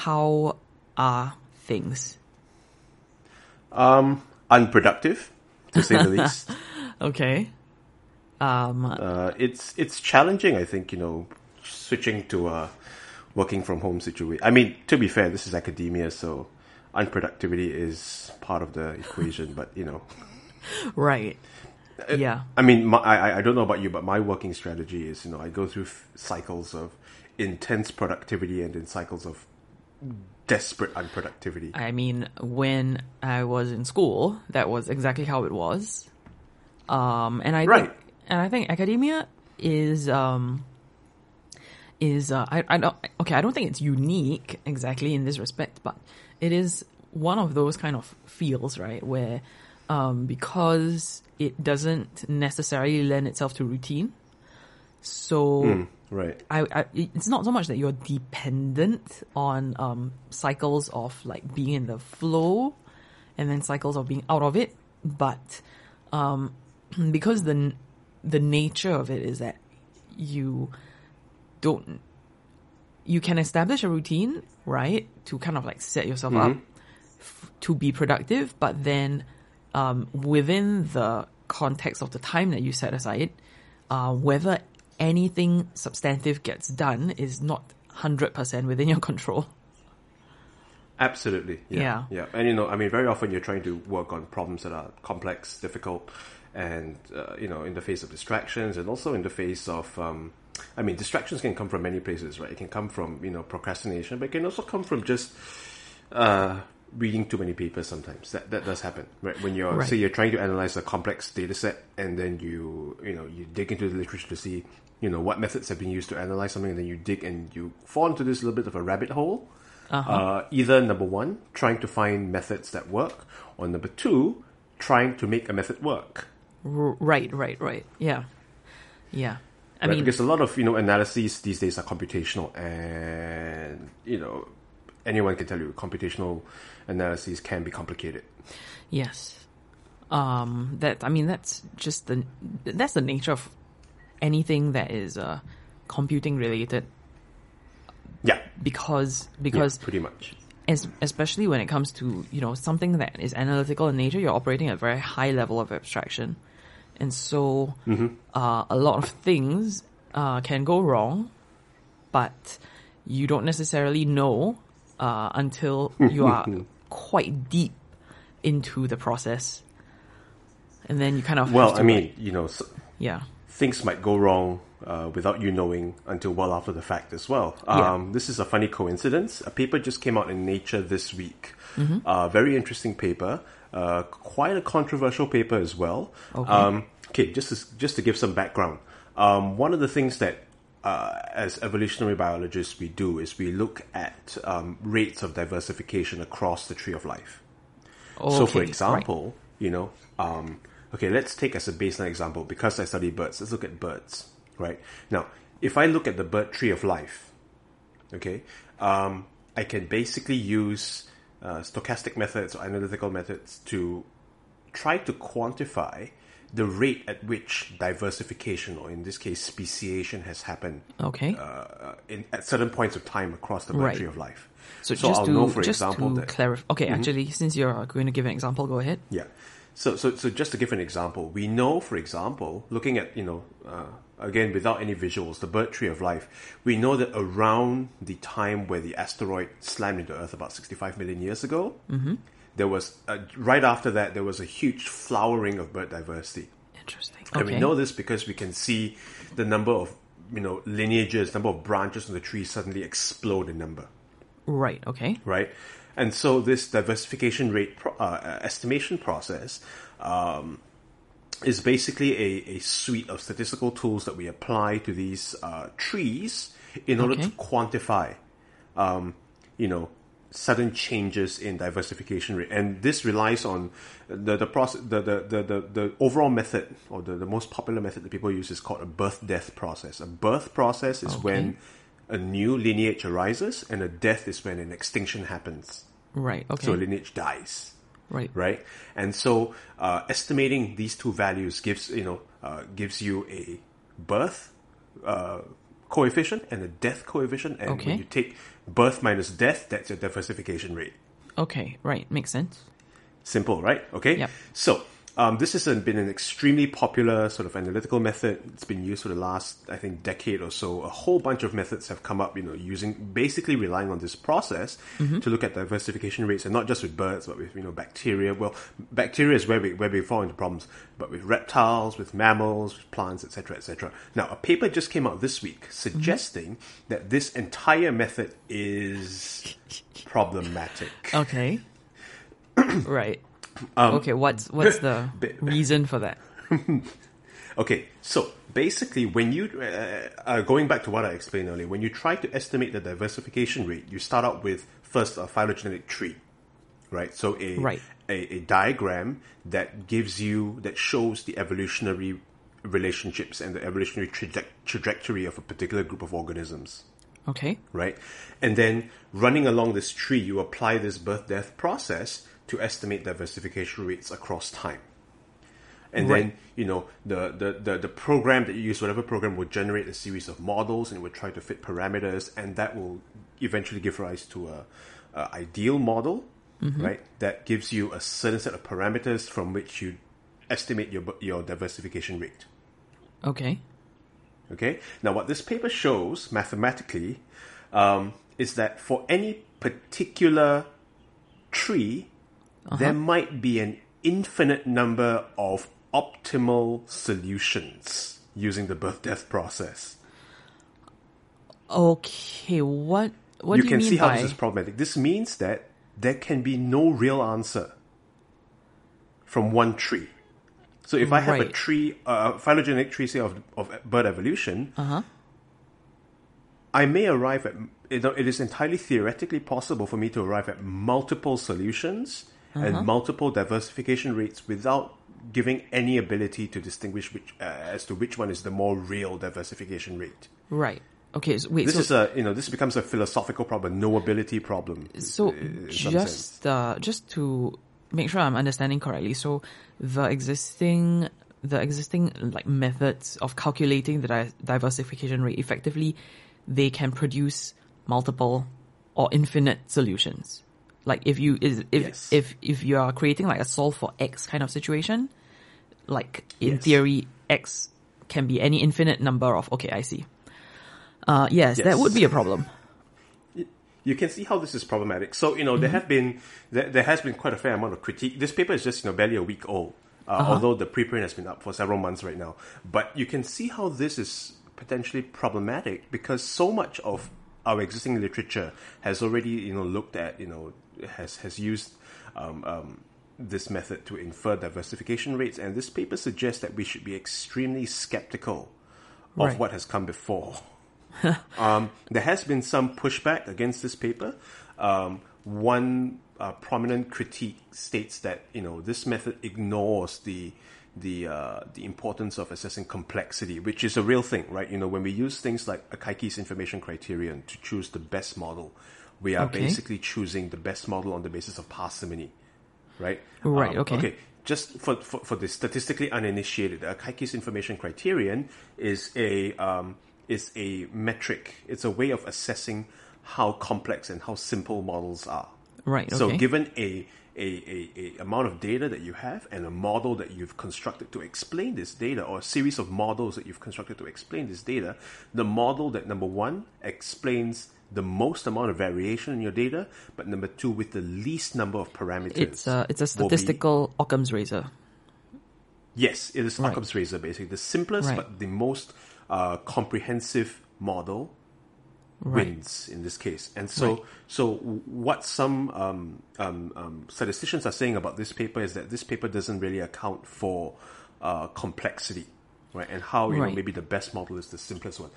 How are things? Unproductive, to say the least. Okay. It's challenging, I think, you know, switching to a working from home situation. I mean, to be fair, this is academia, so unproductivity is part of the equation, but, you know. Right. Yeah. I mean, I don't know about you, but my working strategy is, you know, I go through cycles of intense productivity and then cycles of desperate unproductivity. I mean, when I was in school, that was exactly how it was. And I think academia I don't think it's unique exactly in this respect, but it is one of those kind of fields, right, where because it doesn't necessarily lend itself to routine, so right. It's not so much that you're dependent on cycles of like being in the flow and then cycles of being out of it, but because the nature of it is that you can establish a routine, right, to kind of like set yourself up to be productive, but then within the context of the time that you set aside, whether anything substantive gets done is not 100% within your control. Absolutely. Yeah. And, you know, I mean, very often you're trying to work on problems that are complex, difficult, and, you know, in the face of distractions and also in the face of, I mean, distractions can come from many places, right? It can come from, you know, procrastination, but it can also come from just reading too many papers sometimes. That does happen, right? When you're, say you're trying to analyze a complex data set and then you dig into the literature to see, you know, what methods have been used to analyze something, and then you dig and you fall into this little bit of a rabbit hole. Either number one, trying to find methods that work, or number two, trying to make a method work. Right. Yeah. I mean, because a lot of, you know, analyses these days are computational, and, you know, anyone can tell you computational analyses can be complicated. Yes. That's the nature of anything that is computing related. Yeah. Because pretty much. Especially when it comes to, you know, something that is analytical in nature, you're operating at a very high level of abstraction. And so a lot of things can go wrong, but you don't necessarily know until you are quite deep into the process. And then you kind of things might go wrong without you knowing until well after the fact as well. This is a funny coincidence. A paper just came out in Nature this week. Very interesting paper. Quite a controversial paper as well. Okay, just to give some background. One of the things that as evolutionary biologists we do is we look at rates of diversification across the tree of life. Okay. So for example, you know, let's take as a baseline example, because I study birds, let's look at birds. Right. Now, if I look at the bird tree of life, I can basically use stochastic methods or analytical methods to try to quantify the rate at which diversification, or in this case, speciation, has happened. Okay. At certain points of time across the bird tree of life. Since you're going to give an example, go ahead. Yeah. So just to give an example, we know, for example, looking at, you know, again, without any visuals, the bird tree of life, we know that around the time where the asteroid slammed into Earth about 65 million years ago, there was, right after that, there was a huge flowering of bird diversity. Interesting. Okay. And we know this because we can see the number of, you know, lineages, number of branches on the tree suddenly explode in number. Right, okay. Right? And so this diversification rate estimation process is basically a suite of statistical tools that we apply to these trees in order to quantify, you know, sudden changes in diversification rate. And this relies on the overall method, or the most popular method that people use is called a birth-death process. A birth process is when a new lineage arises, and a death is when an extinction happens. Right, okay. So a lineage dies. Right? And so estimating these two values gives you a birth coefficient and a death coefficient. And when you take birth minus death, that's your diversification rate. Okay, right. Makes sense. Simple, right? Okay. Yep. So this has been an extremely popular sort of analytical method. It's been used for the last, I think, decade or so. A whole bunch of methods have come up, you know, using basically relying on this process to look at diversification rates, and not just with birds, but with, you know, bacteria. Well, bacteria is where we fall into problems, but with reptiles, with mammals, with plants, etc., etc. Now, a paper just came out this week suggesting that this entire method is problematic. Okay. Right. Okay, what's the reason for that? Okay, so basically, when you going back to what I explained earlier, when you try to estimate the diversification rate, you start out with first a phylogenetic tree, right? So a diagram that gives you, that shows the evolutionary relationships and the evolutionary trajectory of a particular group of organisms. Okay. Right? And then running along this tree, you apply this birth-death process to estimate diversification rates across time. And then, you know, the program that you use, whatever program, will generate a series of models, and it will try to fit parameters, and that will eventually give rise to a ideal model, right? That gives you a certain set of parameters from which you estimate your diversification rate. Okay. Okay? Now, what this paper shows, mathematically, is that for any particular tree, there might be an infinite number of optimal solutions using the birth-death process. Okay, what do you mean by... You can see how this is problematic. This means that there can be no real answer from one tree. So if I have a tree, a phylogenetic tree, say, of bird evolution, I may arrive at... It is entirely theoretically possible for me to arrive at multiple solutions and multiple diversification rates without giving any ability to distinguish which as to which one is the more real diversification rate. Right. Okay. So wait. This becomes a philosophical problem, knowability problem. So just to make sure I'm understanding correctly, so the existing like methods of calculating the diversification rate effectively, they can produce multiple or infinite solutions. Like if you are creating like a solve for X kind of situation, like in theory, X can be any infinite number of... Okay, I see. That would be a problem. You can see how this is problematic. So, you know, there has been quite a fair amount of critique. This paper is just, you know, barely a week old, although the preprint has been up for several months right now. But you can see how this is potentially problematic, because so much of our existing literature has already, you know, looked at, you know, has used this method to infer diversification rates, and this paper suggests that we should be extremely skeptical of what has come before. There has been some pushback against this paper. One prominent critique states that, you know, this method ignores the importance of assessing complexity, which is a real thing, right? You know, when we use things like Akaike's information criterion to choose the best model, we are basically choosing the best model on the basis of parsimony, right? Right, okay. Just for the statistically uninitiated, Akaike's information criterion is a metric. It's a way of assessing how complex and how simple models are. Right, okay. So given a amount of data that you have and a model that you've constructed to explain this data, or a series of models that you've constructed to explain this data, the model that, number one, explains the most amount of variation in your data, but number two, with the least number of parameters. It's a statistical Occam's razor. Yes, it is Occam's razor, basically. The simplest but the most comprehensive model wins in this case. And so so what some statisticians are saying about this paper is that this paper doesn't really account for complexity, right? And how, you know, maybe the best model is the simplest one.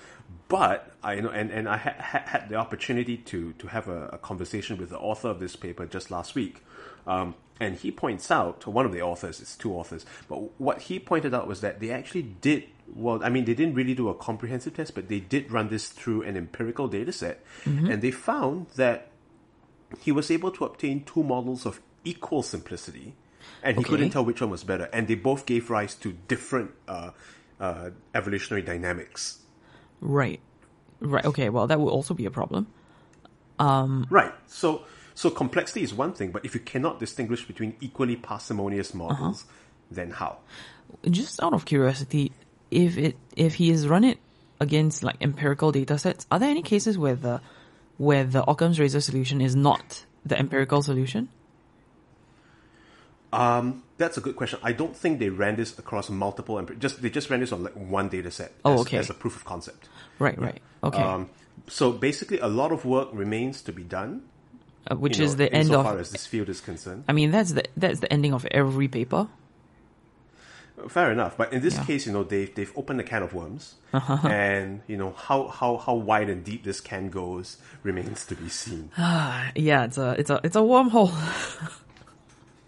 But I know, and I had the opportunity to have a conversation with the author of this paper just last week. And he points out, one of the authors, it's two authors, but what he pointed out was that they actually did, well, I mean, they didn't really do a comprehensive test, but they did run this through an empirical data set, and they found that he was able to obtain two models of equal simplicity, and he couldn't tell which one was better, and they both gave rise to different evolutionary dynamics. Right. Okay, well, that would also be a problem. Right. So complexity is one thing, but if you cannot distinguish between equally parsimonious models, then how? Just out of curiosity, if he has run it against like empirical data sets, are there any cases where the Occam's razor solution is not the empirical solution? That's a good question. I don't think they ran this across multiple. They just ran this on like one data set as a proof of concept. Right. Okay. So basically, a lot of work remains to be done, which is the end of. So far as this field is concerned, I mean that's the ending of every paper. Fair enough, but in this case, they've opened a can of worms, and how wide and deep this can goes remains to be seen. It's a wormhole.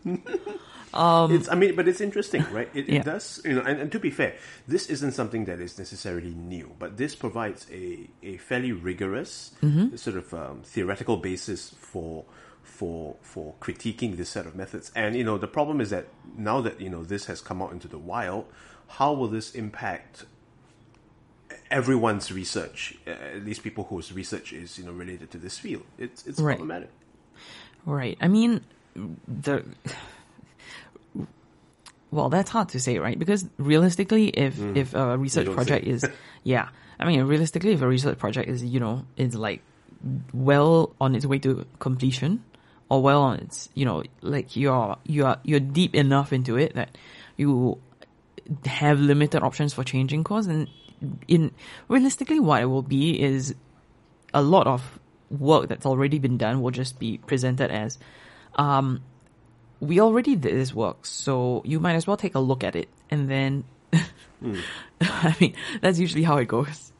But it's interesting, right? It does, and to be fair, this isn't something that is necessarily new, but this provides a fairly rigorous sort of theoretical basis for critiquing this set of methods. And, the problem is that now that, this has come out into the wild, how will this impact everyone's research, at least people whose research is, related to this field? It's problematic. Right. I mean, that's hard to say, right? Because realistically, if a research project is... realistically, if a research project is, is like well on its way to completion, or well on its, like you're deep enough into it that you have limited options for changing course. And realistically, what it will be is a lot of work that's already been done will just be presented as, we already did this work, so you might as well take a look at it. And then, I mean, that's usually how it goes.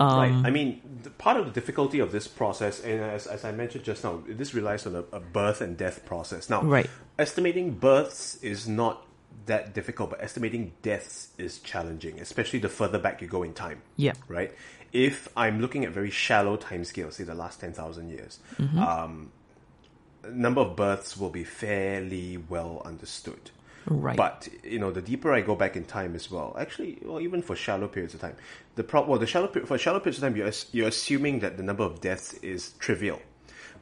Right. I mean, part of the difficulty of this process, and as I mentioned just now, this relies on a birth and death process. Now, estimating births is not that difficult, but estimating deaths is challenging, especially the further back you go in time. Yeah. Right? If I'm looking at very shallow timescales, say the last 10,000 years, number of births will be fairly well understood. Right. But, the deeper I go back in time as well, even for shallow periods of time, for shallow periods of time, you're assuming that the number of deaths is trivial.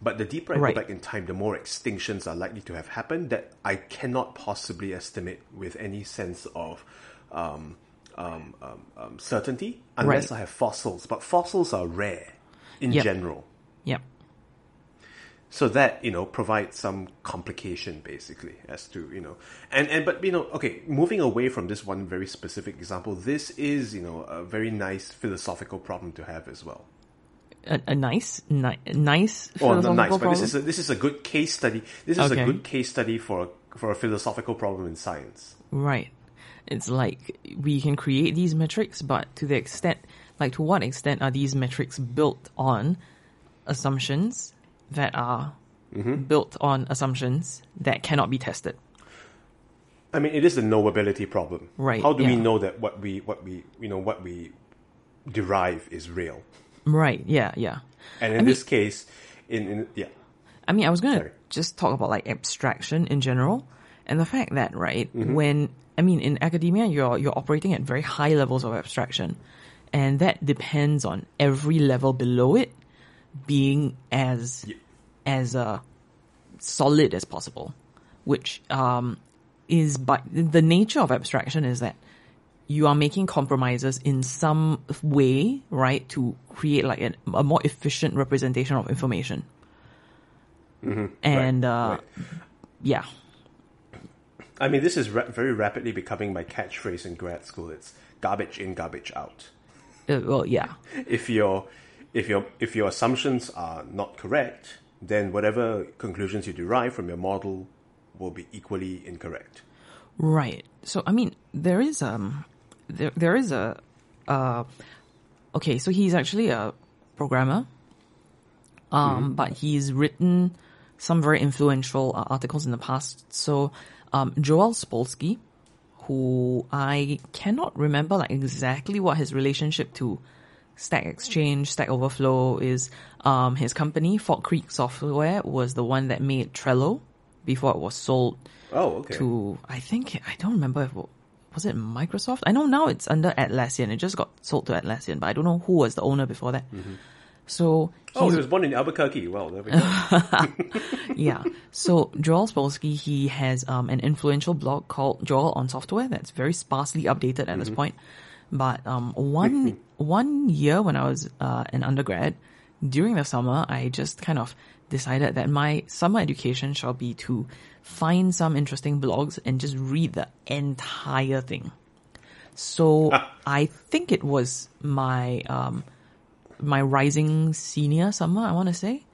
But the deeper I go back in time, the more extinctions are likely to have happened that I cannot possibly estimate with any sense of certainty unless I have fossils. But fossils are rare in general. Yep. So that, provides some complication, basically, as to, moving away from this one very specific example, this is, a very nice philosophical problem to have as well. A nice philosophical problem? But this is a good case study. This is a good case study for a philosophical problem in science. Right. It's like, we can create these metrics, but to what extent are these metrics built on assumptions that are built on assumptions that cannot be tested? I mean, it is the knowability problem. Right. How do we know that what we derive is real? Right. Yeah. And in this case, in I mean, I was going to just talk about like abstraction in general, and the fact that in academia you're operating at very high levels of abstraction, and that depends on every level below it being as solid as possible, which is by the nature of abstraction is that you are making compromises in some way, right, to create like a more efficient representation of information. I mean, this is very rapidly becoming my catchphrase in grad school. It's garbage in, garbage out. If your assumptions are not correct, then whatever conclusions you derive from your model will be equally incorrect. Right. So I mean, so he's actually a programmer, but he's written some very influential articles in the past. So Joel Spolsky, who I cannot remember like exactly what his relationship to Stack Exchange, Stack Overflow is, his company, Fort Creek Software, was the one that made Trello before it was sold to, I don't remember if was it Microsoft? I know now it's under Atlassian. It just got sold to Atlassian, but I don't know who was the owner before that. So there's one in Albuquerque. Well, there we go. Yeah. So Joel Spolsky, he has an influential blog called Joel on Software that's very sparsely updated at this point. But one year when I was an undergrad, during the summer, I just kind of decided that my summer education shall be to find some interesting blogs and just read the entire thing. So I think it was my my rising senior summer, I want to say.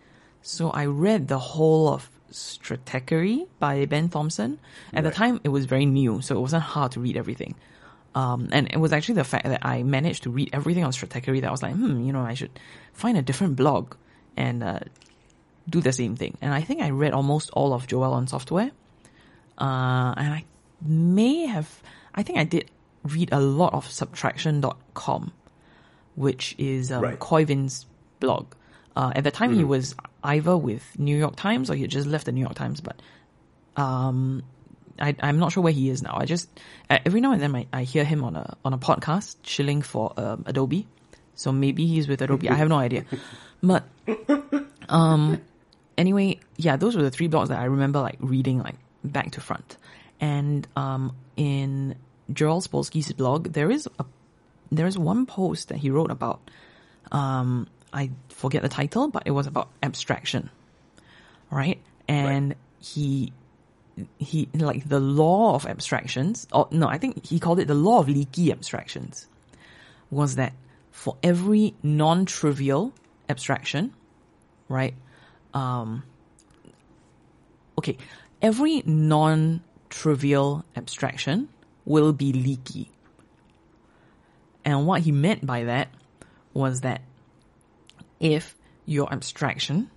So I read the whole of Stratechery by Ben Thompson. At the time, it was very new, so it wasn't hard to read everything. And it was actually the fact that I managed to read everything on Stratechery that I was like, I should find a different blog and do the same thing. And I think I read almost all of Joel on Software. And I did read a lot of Subtraction.com, which is Koivin's blog. At the time, he was either with New York Times or he had just left the New York Times, but I'm not sure where he is now. Every now and then I hear him on a podcast chilling for Adobe. So maybe he's with Adobe. I have no idea. But anyway, yeah, those were the three blogs that I remember reading back to front. And in Joel Spolsky's blog, there is one post that he wrote about. I forget the title, but it was about abstraction, right? And he like the law of abstractions, or no, I think he called it the law of leaky abstractions, was that for every non-trivial abstraction, right? Every non-trivial abstraction will be leaky. And what he meant by that was that if your abstraction,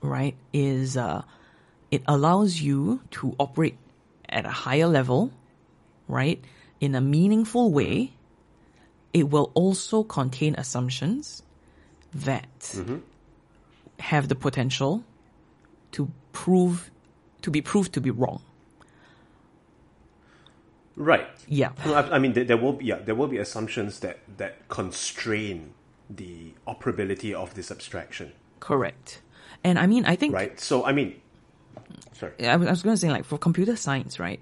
right, is it allows you to operate at a higher level, right, in a meaningful way, it will also contain assumptions that have the potential to be proved to be wrong. Right. Yeah. I mean, there will be assumptions that constrain the operability of this abstraction. Correct. And I mean, I think... Right. So, I mean... Sorry. I was going to say, for computer science, right?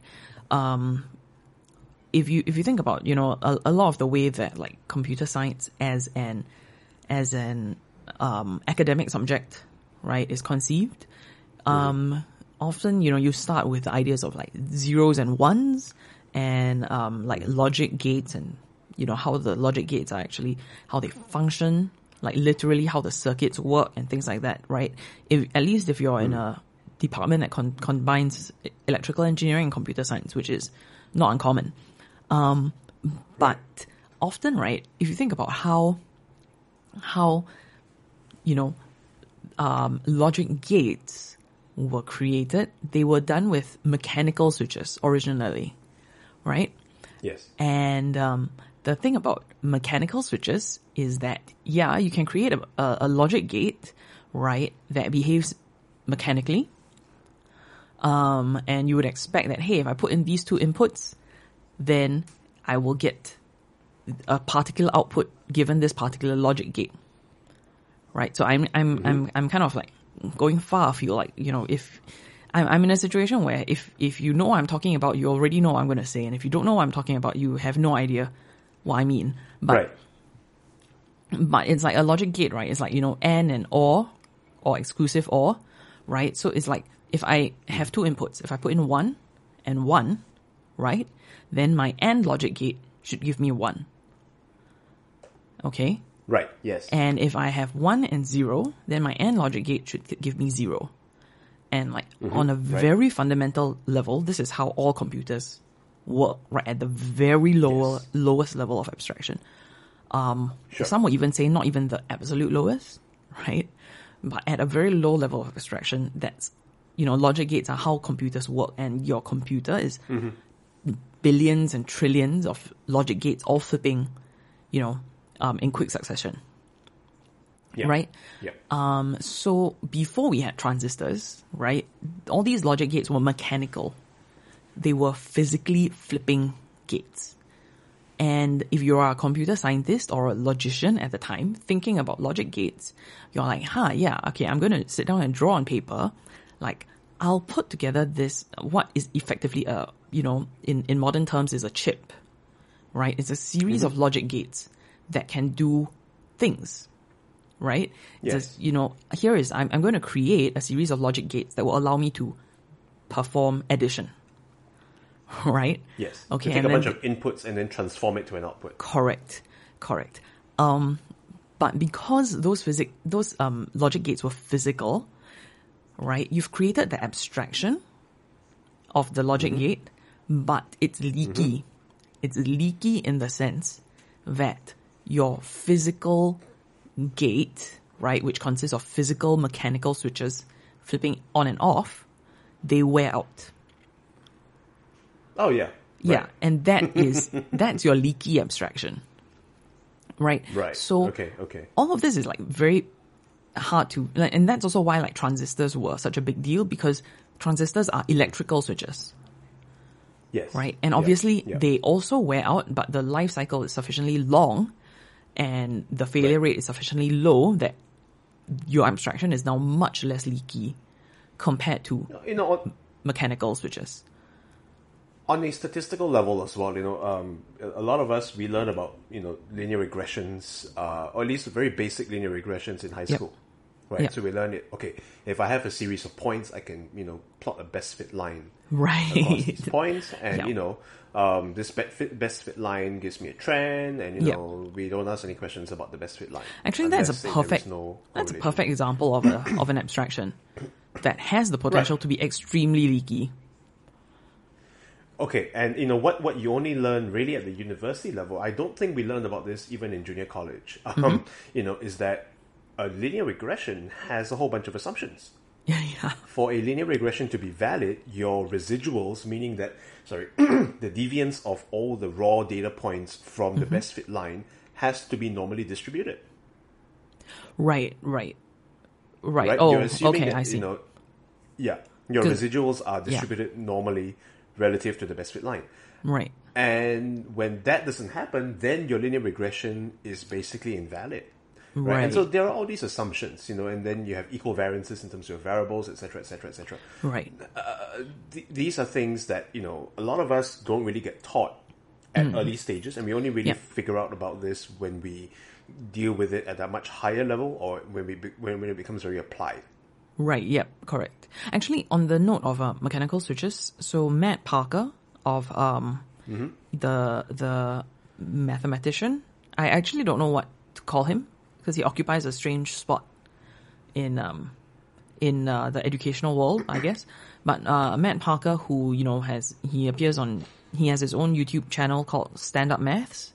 If you think about, a lot of the way that, computer science as an academic subject, right, is conceived, often, you start with the ideas of, zeros and ones, and logic gates, and how the logic gates are actually how they function, literally how the circuits work and things like that, right? At least if you're in a department that combines electrical engineering and computer science, which is not uncommon, but often, right? If you think about how logic gates were created, they were done with mechanical switches originally. Right? Yes. And the thing about mechanical switches is that, you can create a logic gate, right, that behaves mechanically. And you would expect that, hey, if I put in these two inputs, then I will get a particular output given this particular logic gate. Right? So I'm kind of going far afield, if I'm in a situation where if you know what I'm talking about, you already know what I'm going to say. And if you don't know what I'm talking about, you have no idea what I mean. But it's like a logic gate, right? It's AND and or exclusive OR, right? So it's if I have two inputs, if I put in 1 and 1, right? Then my AND logic gate should give me 1. Okay? Right, yes. And if I have 1 and 0, then my AND logic gate should give me 0. And on a very fundamental level, this is how all computers work, right? At the very lowest level of abstraction. Some would even say not even the absolute lowest, right? But at a very low level of abstraction, that's, logic gates are how computers work. And your computer is billions and trillions of logic gates all flipping, in quick succession. Yeah. Right? Yeah. So before we had transistors, right, all these logic gates were mechanical. They were physically flipping gates. And if you are a computer scientist or a logician at the time, thinking about logic gates, you're like, I'm going to sit down and draw on paper. Like, I'll put together this, what is effectively a, in modern terms is a chip, right? It's a series of logic gates that can do things, right? Yes. It's a, here is, I'm going to create a series of logic gates that will allow me to perform addition. Right? Yes. Okay. You take a bunch of inputs and then transform it to an output. Correct. But because those logic gates were physical, right? You've created the abstraction of the logic gate, but it's leaky. It's leaky in the sense that your physical gate, right, which consists of physical mechanical switches flipping on and off, they wear out. Oh, yeah. Right. Yeah, and that's your leaky abstraction, right? Right. So all of this is, very hard to... and that's also why, transistors were such a big deal, because transistors are electrical switches. Yes. Right? And obviously, they also wear out, but the life cycle is sufficiently long, and the failure rate is sufficiently low that your abstraction is now much less leaky compared to mechanical switches. On a statistical level as well, a lot of us, we learn about, linear regressions, or at least very basic linear regressions in high school, right? Yep. So we learn it, if I have a series of points, I can, plot a best fit line across these points. And, this best fit line gives me a trend, and, we don't ask any questions about the best fit line. Actually, that's a perfect example of an abstraction that has the potential to be extremely leaky. Okay, and what you only learn really at the university level, I don't think we learned about this even in junior college, is that a linear regression has a whole bunch of assumptions. Yeah. For a linear regression to be valid, your residuals, meaning that, the deviance of all the raw data points from the best fit line has to be normally distributed. Right. Oh, that, I see. Your residuals are distributed normally relative to the best fit line. Right. And when that doesn't happen, then your linear regression is basically invalid. Right. And so there are all these assumptions, and then you have equal variances in terms of variables, etc. Right. These are things that, a lot of us don't really get taught at early stages, and we only really figure out about this when we deal with it at a much higher level, or when it becomes very applied. Right, correct. Actually, on the note of mechanical switches, so Matt Parker of the mathematician, I actually don't know what to call him because he occupies a strange spot in the educational world, I guess. But Matt Parker, who he has his own YouTube channel called Stand Up Maths,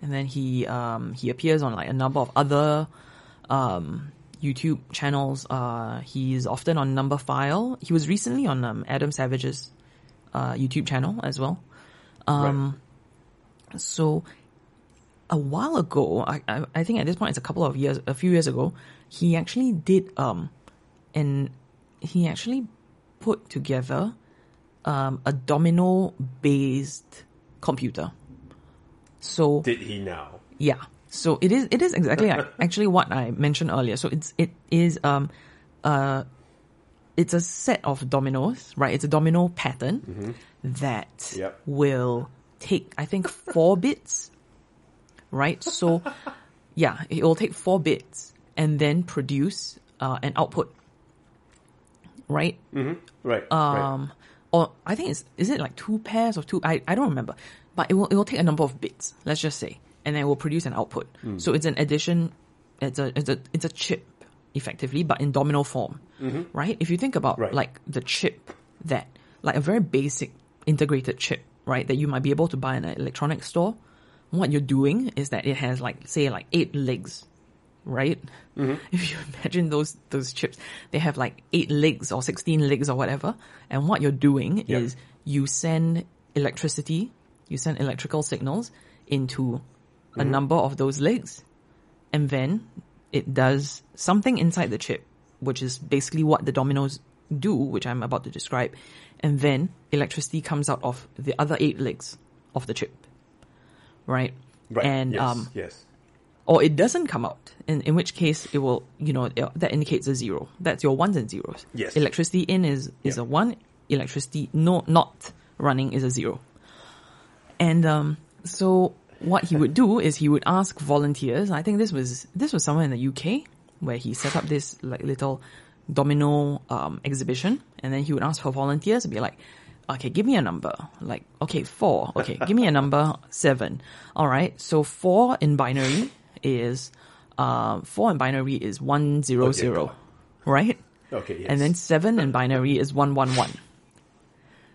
and then he appears on a number of other YouTube channels. He's often on Numberphile. He was recently on Adam Savage's YouTube channel as well. So a while ago, I think at this point it's a few years ago, he actually did he actually put together a domino based computer. So did he now? Yeah. So it is exactly actually what I mentioned earlier. So it's a set of dominoes, right? It's a domino pattern that will take, I think, 4 bits, right? So it will take 4 bits and then produce an output, right? Right. Or I think is it 2 pairs or 2? I don't remember, but it will take a number of bits. Let's just say. And then it will produce an output. So it's an addition. It's a chip, effectively, but in domino form, right? If you think about the chip that, a very basic integrated chip, right, that you might be able to buy in an electronics store, what you're doing is that it has 8 legs, right? If you imagine those chips, they have 8 legs or 16 legs or whatever, and what you're doing is you send electricity, you send electrical signals into a number of those legs, and then it does something inside the chip, which is basically what the dominoes do, which I'm about to describe, and then electricity comes out of the other 8 legs of the chip, right? Right. And yes. Or it doesn't come out, in which case it will, you know, that indicates a zero. That's your ones and zeros. Yes. Electricity in is a one. Electricity not running is a zero. And so what he would do is he would ask volunteers. I think this was somewhere in the UK where he set up this like little domino exhibition, and then he would ask for volunteers and be like, okay, give me a number. Like, okay, 4. Okay, give me a number, 7. All right, so 4 in binary is 100, right? Okay, yes. And then 7 in binary is 111.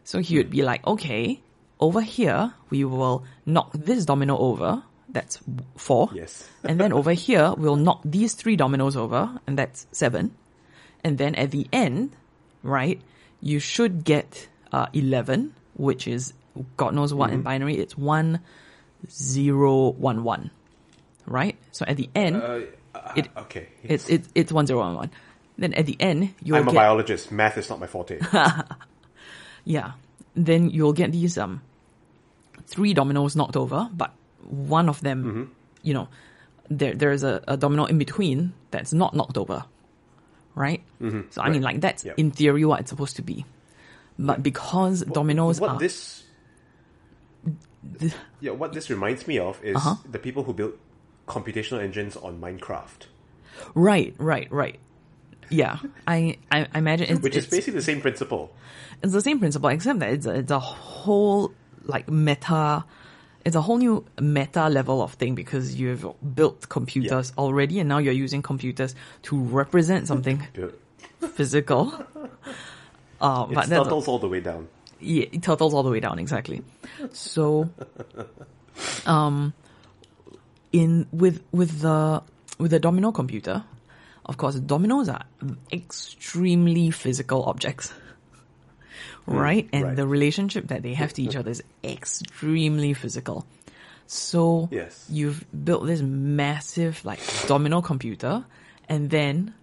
So he would be like, okay, over here we will knock this domino over. That's 4. Yes. And then over here we'll knock these 3 dominoes over, and that's 7. And then at the end, right, you should get 11, which is God knows what in binary. It's 1011, right? So at the end, it's 1011. Then at the end, I'm a biologist. Math is not my forte. Yeah. Then you'll get these 3 dominoes knocked over, but one of them, you know, there's a domino in between that's not knocked over, right? Mm-hmm. So I mean, like that's in theory what it's supposed to be. But because dominoes are... what this reminds me of is the people who built computational engines on Minecraft. Right. Yeah, I imagine it's... Which is basically the same principle. It's the same principle, except that it's a whole like meta... It's a whole new meta level of thing because you've built computers already, and now you're using computers to represent something physical. But it turtles all the way down. Yeah, it turtles all the way down, exactly. So, with the domino computer, of course, dominoes are extremely physical objects, right? And the relationship that they have to each other is extremely physical. So you've built this massive like domino computer, and then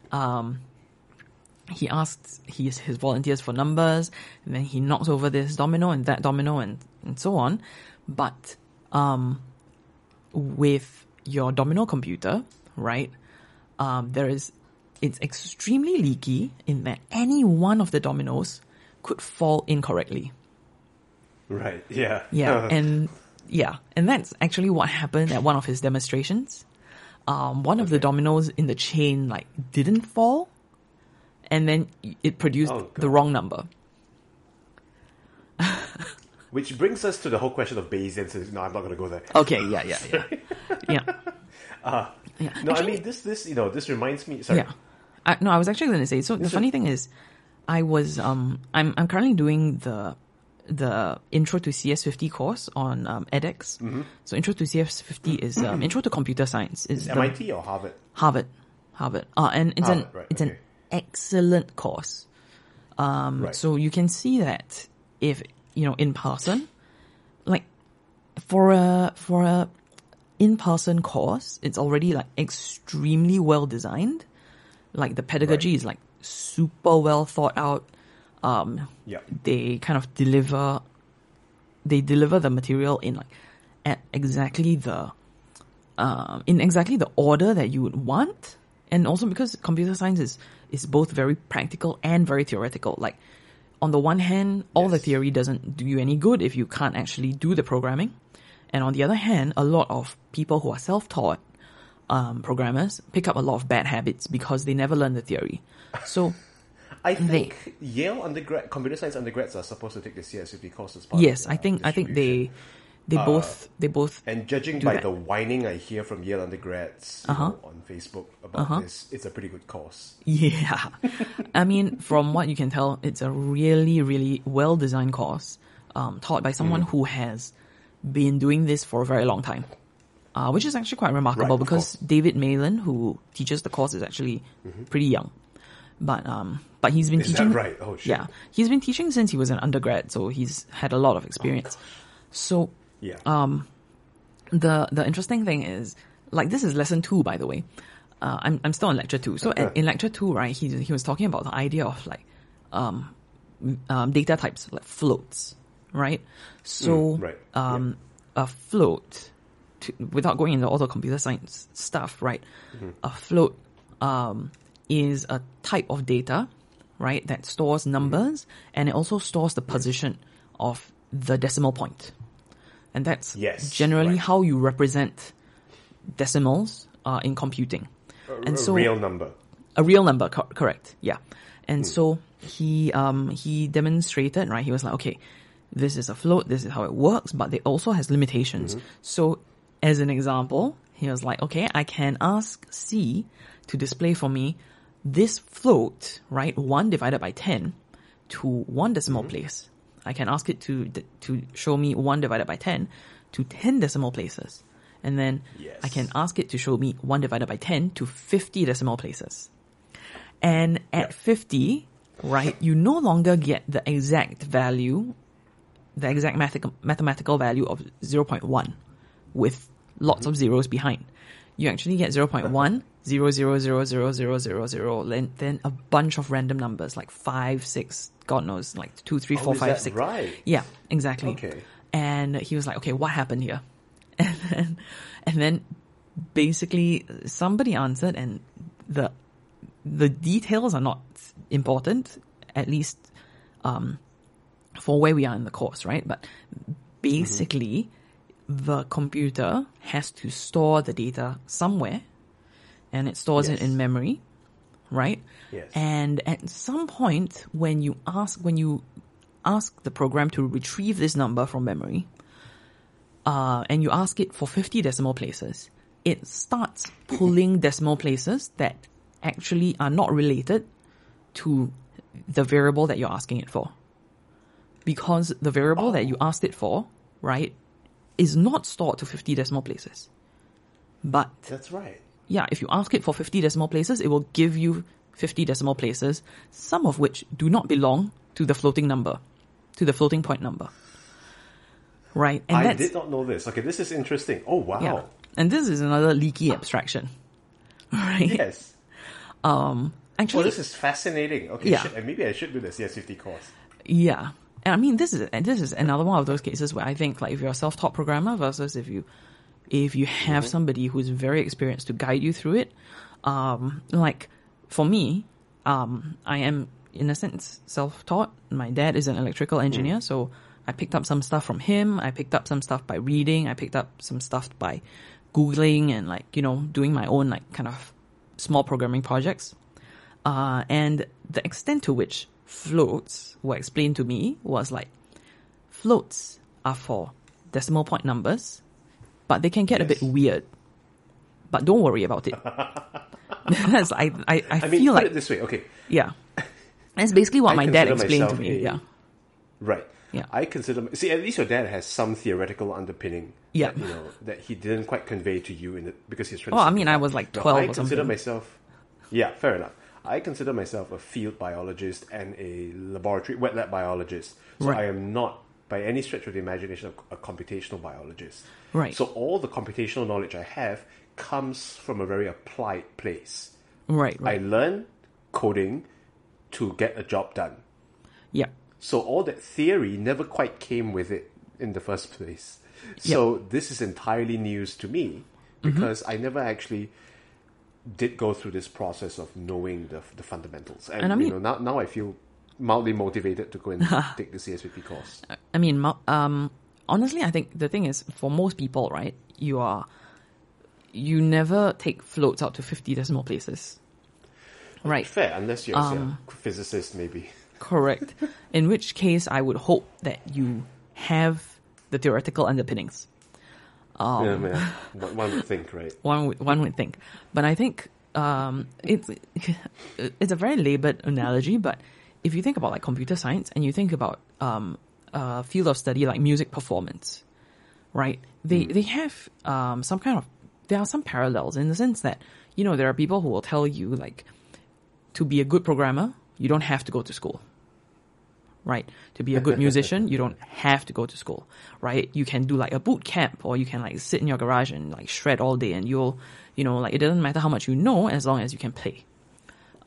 he asks his volunteers for numbers, and then he knocks over this domino and that domino and so on. But with your domino computer, right, it's extremely leaky in that any one of the dominoes could fall incorrectly. Right, yeah. Yeah, and that's actually what happened at one of his demonstrations. One of the dominoes in the chain like didn't fall, and then it produced the wrong number. Which brings us to the whole question of Bayesian. No, I'm not going to go there. Okay, No, actually, I mean, this reminds me... Sorry. Yeah. I was actually going to say, so the funny thing is, I was... I'm currently doing the Intro to CS50 course on edX. Mm-hmm. So Intro to CS50 is Intro to Computer Science. Is MIT or Harvard? Harvard. And it's Harvard, an excellent course. So you can see that if, you know, in person, like for a in-person course, it's already like extremely well designed. Like the pedagogy is like super well thought out. They kind of deliver the material in like at exactly the order that you would want. And also because computer science is both very practical and very theoretical. Like, on the one hand, all the theory doesn't do you any good if you can't actually do the programming. And on the other hand, a lot of people who are self-taught programmers pick up a lot of bad habits because they never learn the theory. So I think Yale computer science undergrads are supposed to take the CS50 course as part of the I think they both and judging by the whining I hear from Yale undergrads know, on Facebook about this, it's a pretty good course. Yeah. I mean, from what you can tell, it's a really, really well-designed course taught by someone who has been doing this for a very long time, which is actually quite remarkable because David Malan, who teaches the course, is actually pretty young. But he's been teaching... Is that right? Oh, shit. Yeah. He's been teaching since he was an undergrad, so he's had a lot of experience. So... Yeah. The interesting thing is, like, this is lesson 2, by the way. I'm still in lecture 2. So in lecture 2, right, he was talking about the idea of like, data types, like floats, right? So, a float without going into all the computer science stuff, right? Mm-hmm. A float is a type of data, right, that stores numbers, mm-hmm. and it also stores the position of the decimal point. And that's generally how you represent decimals in computing. So, real number. A real number, correct. Yeah. And so he demonstrated, right, he was like, okay, this is a float, this is how it works, but it also has limitations. Mm-hmm. So as an example, he was like, okay, I can ask C to display for me this float, right, 1 divided by 10 to 1 decimal place. I can ask it to show me 1 divided by 10 to 10 decimal places. And then I can ask it to show me 1 divided by 10 to 50 decimal places. And at 50, right, you no longer get the exact value, the exact mathematical value of 0.1 with lots of zeros behind. You actually get 0.1, 0, 0, 0, 0, 0, 0, 0, then a bunch of random numbers like 5, 6, God knows, like 2, 3, 4, 5, 6. Right? Yeah, exactly. Okay. And he was like, okay, what happened here? And then basically somebody answered, and the details are not important, at least for where we are in the course, right? But basically the computer has to store the data somewhere, and it stores it in memory, right? Yes. And at some point when you ask the program to retrieve this number from memory, and you ask it for 50 decimal places, it starts pulling decimal places that actually are not related to the variable that you're asking it for. Because the variable that you asked it for, right, is not stored to 50 decimal places. But that's right. Yeah, if you ask it for 50 decimal places, it will give you 50 decimal places, some of which do not belong to the floating number, to the floating point number. Right. And I did not know this. Okay, this is interesting. Oh, wow. Yeah. And this is another leaky abstraction. Right? Yes. Actually, this is fascinating. Okay, maybe I should do the CS50 course. Yeah. And I mean, this is another one of those cases where I think, like, if you're a self-taught programmer versus if you have somebody who's very experienced to guide you through it, like for me, I am in a sense self-taught. My dad is an electrical engineer, so I picked up some stuff from him. I picked up some stuff by reading. I picked up some stuff by Googling and, like, you know, doing my own, like, kind of small programming projects. And the extent to which floats were explained to me was like, floats are for decimal point numbers, but they can get a bit weird. But don't worry about it. I mean, feel like put it this way, okay. Yeah. That's basically what my dad explained to me. Right. Yeah. At least your dad has some theoretical underpinning. Yeah. That, you know, that he didn't quite convey to you because he was trying to. Oh, I mean, I was like 12 or something. Yeah, fair enough. I consider myself a field biologist and a laboratory wet lab biologist. So I am not, by any stretch of the imagination, a computational biologist. Right. So all the computational knowledge I have comes from a very applied place. Right. I learn coding to get a job done. Yeah. So all that theory never quite came with it in the first place. Yeah. So this is entirely news to me because I never actually did go through this process of knowing the fundamentals. And I mean, you know, now I feel mildly motivated to go and take the CS50 course. I mean, honestly, I think the thing is, for most people, right, you never take floats out to 50 decimal places. Right. Fair, unless you're a physicist, maybe. Correct. In which case, I would hope that you have the theoretical underpinnings. One would think, right? One would think. But I think it's a very labored analogy, but if you think about, like, computer science and you think about a field of study like music performance, right? They have there are some parallels in the sense that, you know, there are people who will tell you, like, to be a good programmer, you don't have to go to school. Right? To be a good musician, you don't have to go to school, right? You can do, like, a boot camp, or you can, like, sit in your garage and, like, shred all day, and you'll, you know, like, it doesn't matter how much you know as long as you can play.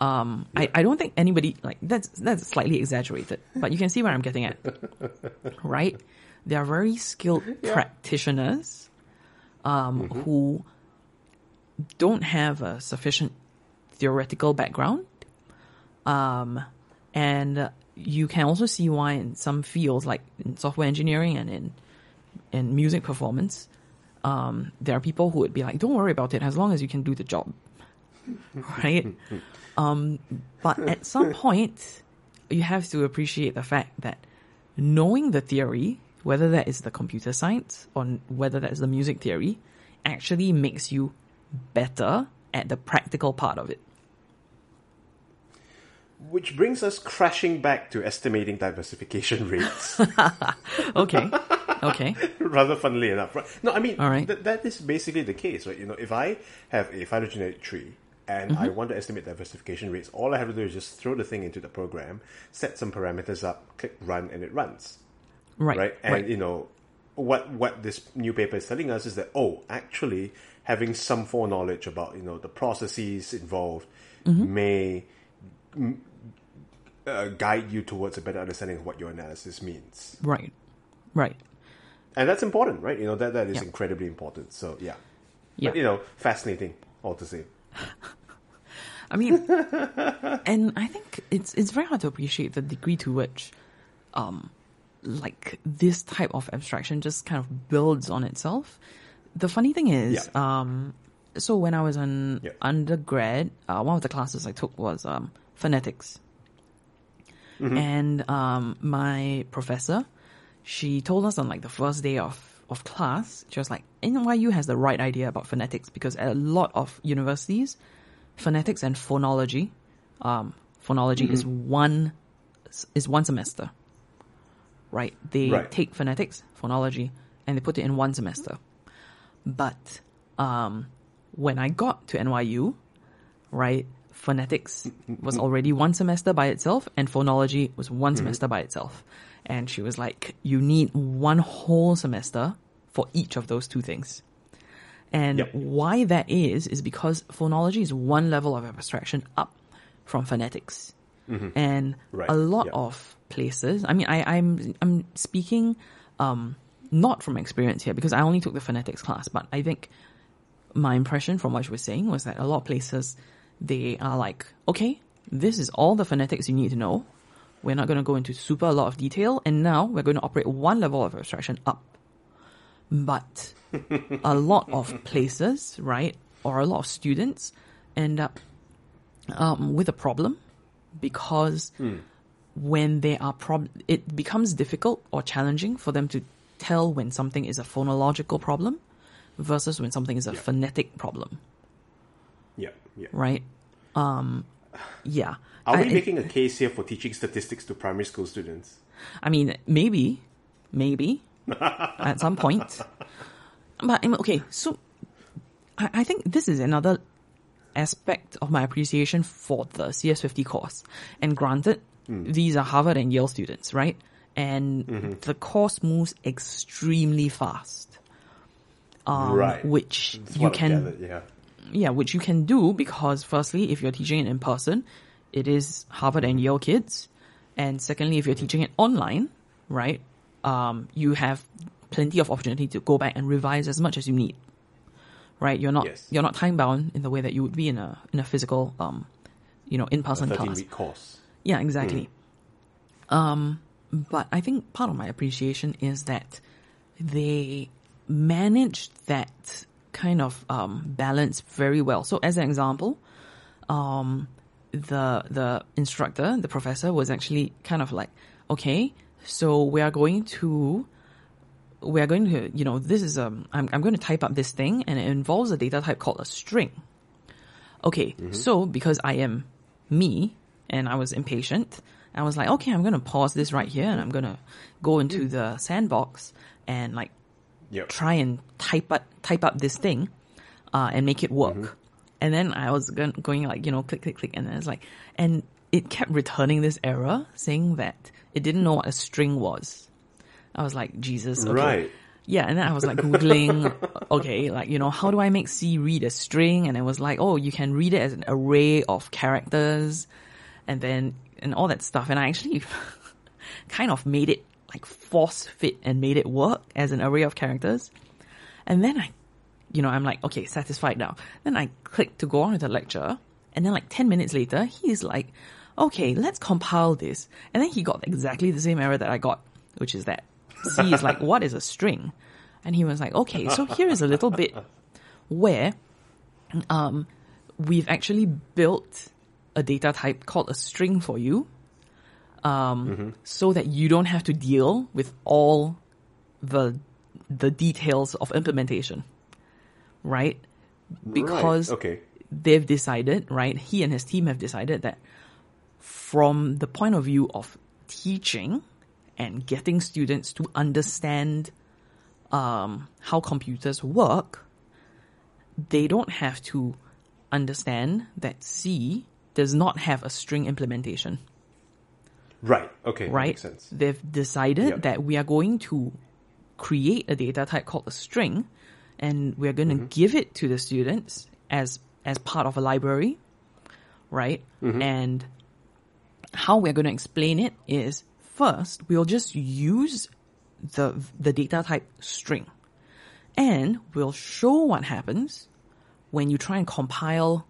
I don't think anybody, like, that's slightly exaggerated, but you can see where I'm getting at, right? They are very skilled practitioners who don't have a sufficient theoretical background. And you can also see why in some fields, like in software engineering and in music performance, there are people who would be like, don't worry about it as long as you can do the job. Right? But at some point, you have to appreciate the fact that knowing the theory, whether that is the computer science or whether that is the music theory, actually makes you better at the practical part of it. Which brings us crashing back to estimating diversification rates. Okay. Rather funnily enough. Right? No, I mean, right. that is basically the case, right? You know, if I have a phylogenetic tree and I want to estimate diversification rates, all I have to do is just throw the thing into the program, set some parameters up, click run, and it runs. Right. And, you know, what this new paper is telling us is that, actually, having some foreknowledge about, you know, the processes involved may guide you towards a better understanding of what your analysis means. Right. And that's important, right? You know, that is incredibly important. So, yeah. But, you know, fascinating, all to say. I mean, and I think it's very hard to appreciate the degree to which, like, this type of abstraction just kind of builds on itself. The funny thing is, so when I was an undergrad, one of the classes I took was phonetics. And my professor, she told us on like the first day of class, she was like, NYU has the right idea about phonetics because at a lot of universities, phonetics and phonology, is one semester. Right? They take phonetics, phonology, and they put it in one semester. But when I got to NYU, right, phonetics was already one semester by itself, and phonology was one semester by itself. And she was like, you need one whole semester for each of those two things. And why that is because phonology is one level of abstraction up from phonetics. And a lot of places, I mean, I'm speaking not from experience here because I only took the phonetics class, but I think my impression from what you were saying was that a lot of places, they are like, okay, this is all the phonetics you need to know. We're not going to go into super a lot of detail, and now we're going to operate one level of abstraction up. But a lot of places, right, or a lot of students end up with a problem because when they are it becomes difficult or challenging for them to tell when something is a phonological problem versus when something is a phonetic problem. Yeah. Right? Yeah. Are we making a case here for teaching statistics to primary school students? I mean, maybe at some point. But okay, so I think this is another aspect of my appreciation for the CS50 course. And granted, these are Harvard and Yale students, right? And the course moves extremely fast. Which you can... Yeah, which you can do because firstly, if you're teaching it in person, it is Harvard and Yale kids. And secondly, if you're teaching it online, right, you have plenty of opportunity to go back and revise as much as you need. Right? You're not time bound in the way that you would be in a physical in-person class. A 13-week course. Yeah, exactly. But I think part of my appreciation is that they managed that kind of balance very well. So as an example, the instructor, the professor, was actually kind of like, okay, so we are going to this is I'm going to type up this thing and it involves a data type called a string. Okay, so because I am me and I was impatient, I was like, okay, I'm going to pause this right here and I'm going to go into the sandbox and like try and type up this thing and make it work. And then I was going like, click, and then it's like, and it kept returning this error saying that it didn't know what a string was. I was like, Jesus, okay. Right. Yeah, and then I was like Googling, okay, like, how do I make C read a string? And it was like, oh, you can read it as an array of characters and all that stuff. And I actually kind of made it like force fit and made it work as an array of characters. And then I you know, I'm like, okay, satisfied now. Then I click to go on with the lecture. And then like 10 minutes later, he's like, okay, let's compile this. And then he got exactly the same error that I got, which is that C is like, what is a string? And he was like, okay, so here is a little bit where we've actually built a data type called a string for you, so that you don't have to deal with all the details of implementation, right? Because they've decided, right, he and his team have decided that from the point of view of teaching and getting students to understand how computers work, they don't have to understand that C does not have a string implementation. Right. Okay. Right. Makes sense. They've decided that we are going to create a data type called a string, and we are going to give it to the students as part of a library, right? And how we're going to explain it is, first, we'll just use the data type string, and we'll show what happens when you try and compile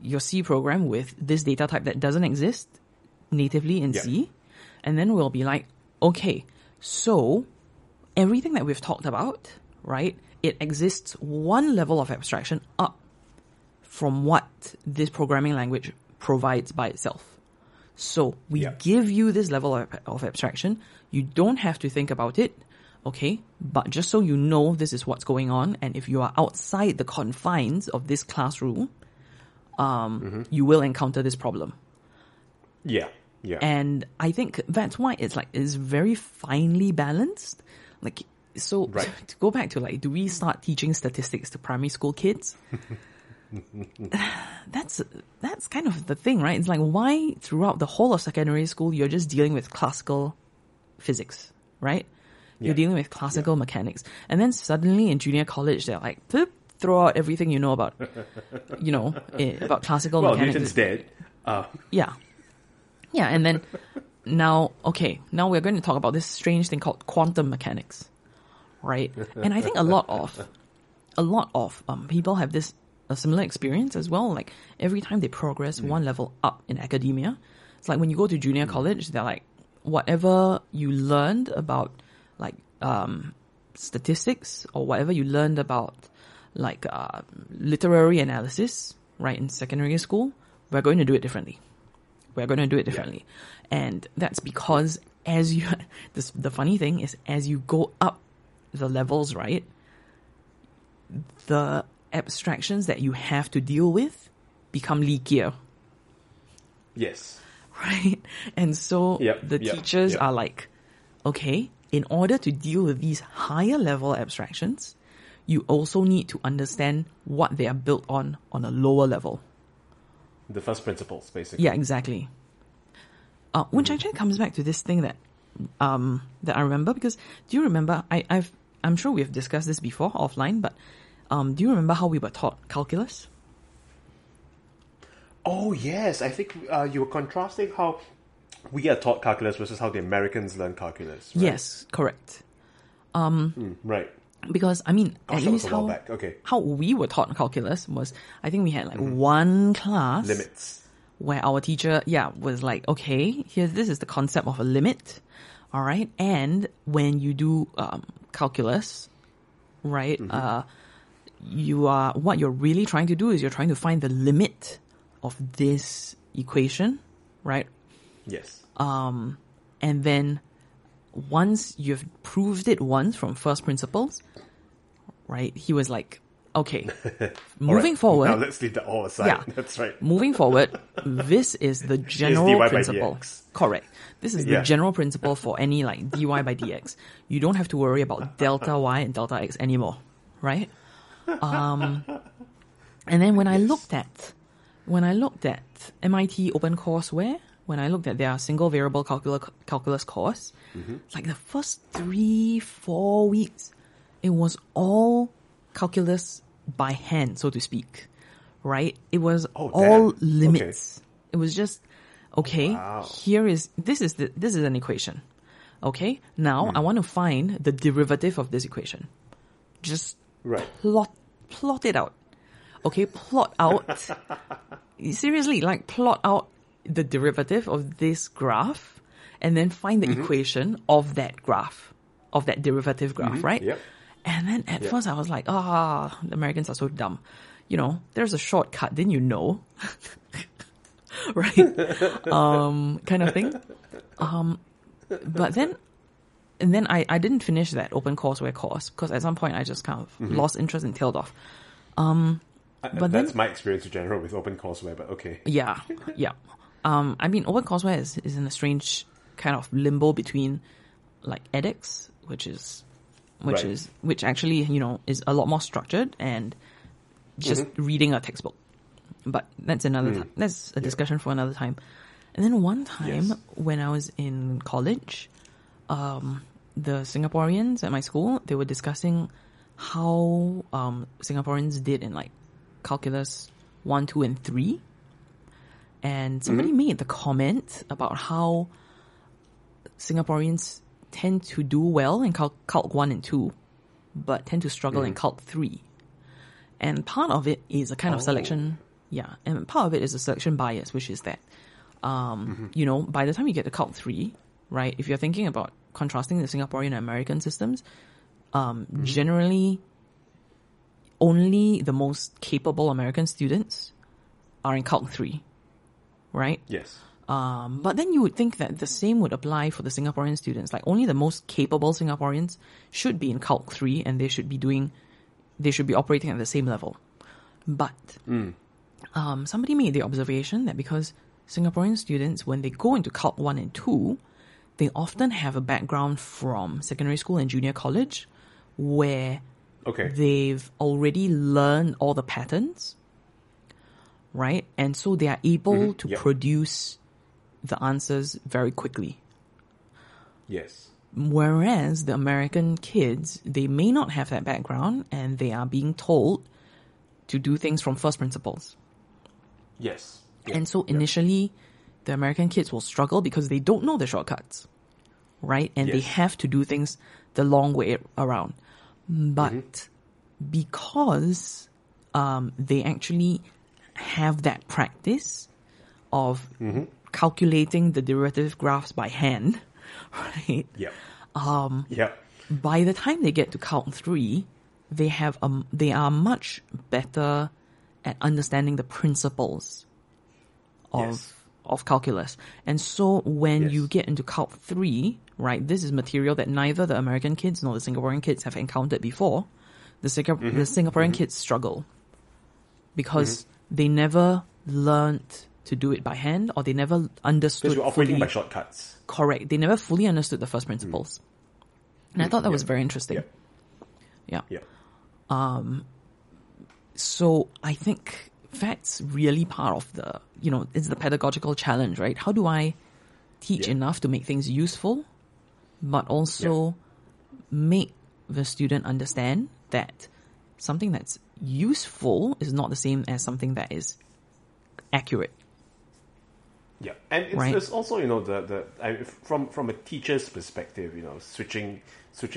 your C program with this data type that doesn't exist natively in C. And then we'll be like, okay, so everything that we've talked about, right, it exists one level of abstraction up from what this programming language provides by itself. So we give you this level of abstraction. You don't have to think about it, okay? But just so you know, this is what's going on. And if you are outside the confines of this classroom, you will encounter this problem. Yeah. And I think that's why it's like, it's very finely balanced. Like, so to go back to like, do we start teaching statistics to primary school kids? That's kind of the thing, right? It's like, why throughout the whole of secondary school you're just dealing with classical physics, right? You're dealing with classical mechanics, and then suddenly in junior college they're like, throw out everything you know about, you know, about classical mechanics. Newton's dead. Yeah, and then now, okay, now we're going to talk about this strange thing called quantum mechanics, right? And I think a lot of people have this. A similar experience as well. Like every time they progress one level up in academia, it's like when you go to junior college, they're like, whatever you learned about like statistics or whatever you learned about like literary analysis, right, in secondary school, we're going to do it differently. And that's because as you, the funny thing is, as you go up the levels, right, the abstractions that you have to deal with become leakier. Yes. Right? And so the teachers are like, okay, in order to deal with these higher level abstractions, you also need to understand what they are built on a lower level. The first principles, basically. Yeah, exactly. Which actually comes back to this thing that that I remember, because do you remember, I'm sure we've discussed this before offline, but do you remember how we were taught calculus? Oh, yes. I think you were contrasting how we are taught calculus versus how the Americans learn calculus. Right? Yes, correct. Right. Because, I mean, at least how we were taught calculus was, I think we had like one class. Limits. Where our teacher, was like, okay, this is the concept of a limit. All right. And when you do calculus, right, what you're really trying to do is you're trying to find the limit of this equation, right? Yes. And then once you've proved it once from first principles, right? He was like, okay, moving forward. Now let's leave that all aside. Yeah, that's right. Moving forward, this is the general principle. Correct. This is the general principle for any like dy by dx. You don't have to worry about delta y and delta x anymore, right? And then when I looked at, MIT OpenCourseWare, when I looked at their single variable calculus course, like the first 3-4 weeks, it was all calculus by hand, so to speak, right? It was all limits. Okay. It was just, this is an equation. Okay. Now I want to find the derivative of this equation. Just, right. Plot plot it out. Okay, plot out. Seriously, like plot out the derivative of this graph and then find the equation of that graph, of that derivative graph, right? Yep. And then at first I was like, ah, the Americans are so dumb. You know, there's a shortcut, didn't you know? Right? Kind of thing. But then, and then I didn't finish that OpenCourseWare course because at some point I just kind of lost interest and tailed off. But that's then, my experience in general with OpenCourseWare, but okay. Yeah, yeah. I mean, OpenCourseWare is in a strange kind of limbo between like edX, which actually, you know, is a lot more structured and just reading a textbook. But that's another that's a discussion for another time. And then one time when I was in college, the Singaporeans at my school, they were discussing how Singaporeans did in like calculus 1, 2, and 3. And somebody made the comment about how Singaporeans tend to do well in Calc 1 and 2, but tend to struggle in Calc 3. And part of it is a kind of selection, and part of it is a selection bias, which is that, you know, by the time you get to Calc 3, right, if you're thinking about contrasting the Singaporean and American systems, generally, only the most capable American students are in Calc 3, right? Yes. But then you would think that the same would apply for the Singaporean students. Like only the most capable Singaporeans should be in Calc 3 and they should be doing, they should be operating at the same level. But somebody made the observation that because Singaporean students, when they go into Calc 1 and 2, they often have a background from secondary school and junior college where they've already learned all the patterns, right? And so they are able to produce the answers very quickly. Yes. Whereas the American kids, they may not have that background and they are being told to do things from first principles. Yes. Yep. And so initially, the American kids will struggle because they don't know the shortcuts, right? And they have to do things the long way around. But because they actually have that practice of calculating the derivative graphs by hand, right? Yeah. By the time they get to Calc 3, they have they are much better at understanding the principles of calculus. And so when you get into Calc 3, right, this is material that neither the American kids nor the Singaporean kids have encountered before. The Singaporean kids struggle because they never learnt to do it by hand, or they never understood. Because we're operating fully by shortcuts. Correct. They never fully understood the first principles. And I thought that was very interesting. So I think that's really part of the, you know, it's the pedagogical challenge, right? How do I teach enough to make things useful, but also make the student understand that something that's useful is not the same as something that is accurate? Yeah, and it's, it's also, you know, from a teacher's perspective, you know, switching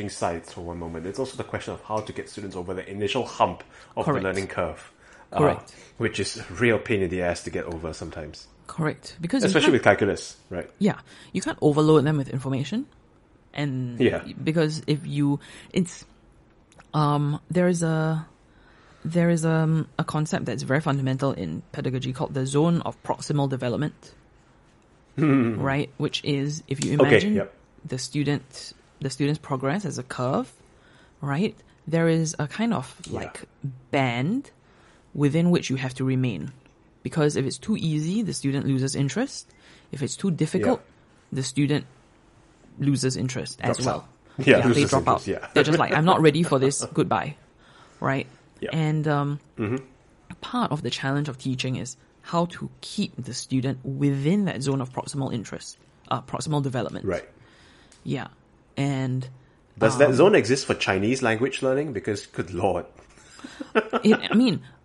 sides for one moment, it's also the question of how to get students over the initial hump of the learning curve, which is a real pain in the ass to get over sometimes. Correct, because especially with calculus, right? Yeah, you can't overload them with information, and because if you, it's there is a concept that's very fundamental in pedagogy called the zone of proximal development. Right, which is if you imagine the student's progress as a curve, right? There is a kind of like band within which you have to remain, because if it's too easy, the student loses interest. If it's too difficult, the student loses interest as well. They drop out. Yeah. They're just like, I'm not ready for this. Goodbye. Right. Yeah. And part of the challenge of teaching is how to keep the student within that zone of proximal interest, proximal development. Right. Yeah. And does that zone exist for Chinese language learning? Because, good lord. Here's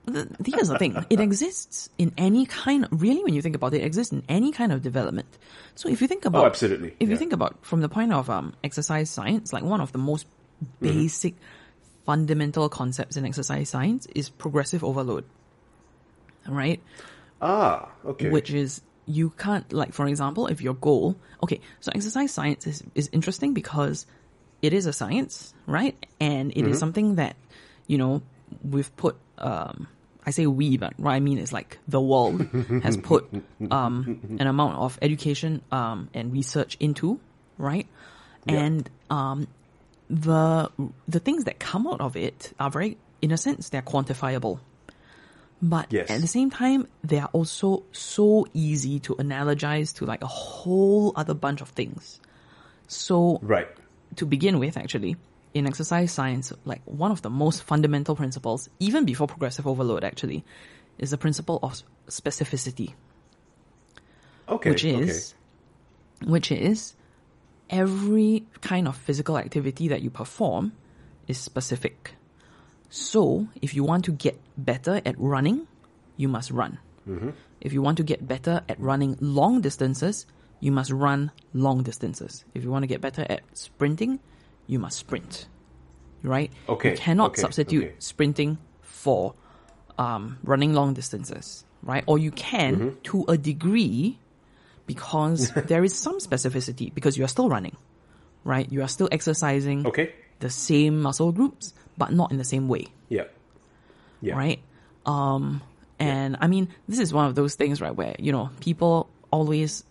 the thing. It exists in any kind, really, when you think about it, it exists in any kind of development. So if you think about, if you think about from the point of exercise science, like one of the most basic fundamental concepts in exercise science is progressive overload. Right? Ah, okay. Which is, you can't, like, for example, if your goal... Okay, so exercise science is interesting because it is a science, right? And it is something that, you know, we've put... I say we, but what I mean is, like, the world has put an amount of education and research into, right? Yeah. And the things that come out of it are very, in a sense, they're quantifiable. But at the same time, they are also so easy to analogize to, like, a whole other bunch of things. So to begin with, actually, in exercise science, like, one of the most fundamental principles, even before progressive overload, actually, is the principle of specificity. Okay. Which is every kind of physical activity that you perform is specific. So, if you want to get better at running, you must run. If you want to get better at running long distances, you must run long distances. If you want to get better at sprinting, you must sprint, right? Okay. You cannot substitute sprinting for running long distances, right? Or you can to a degree, because there is some specificity, because you are still running, right? You are still exercising the same muscle groups, but not in the same way. Right? And I mean, this is one of those things, right, where, you know, people always,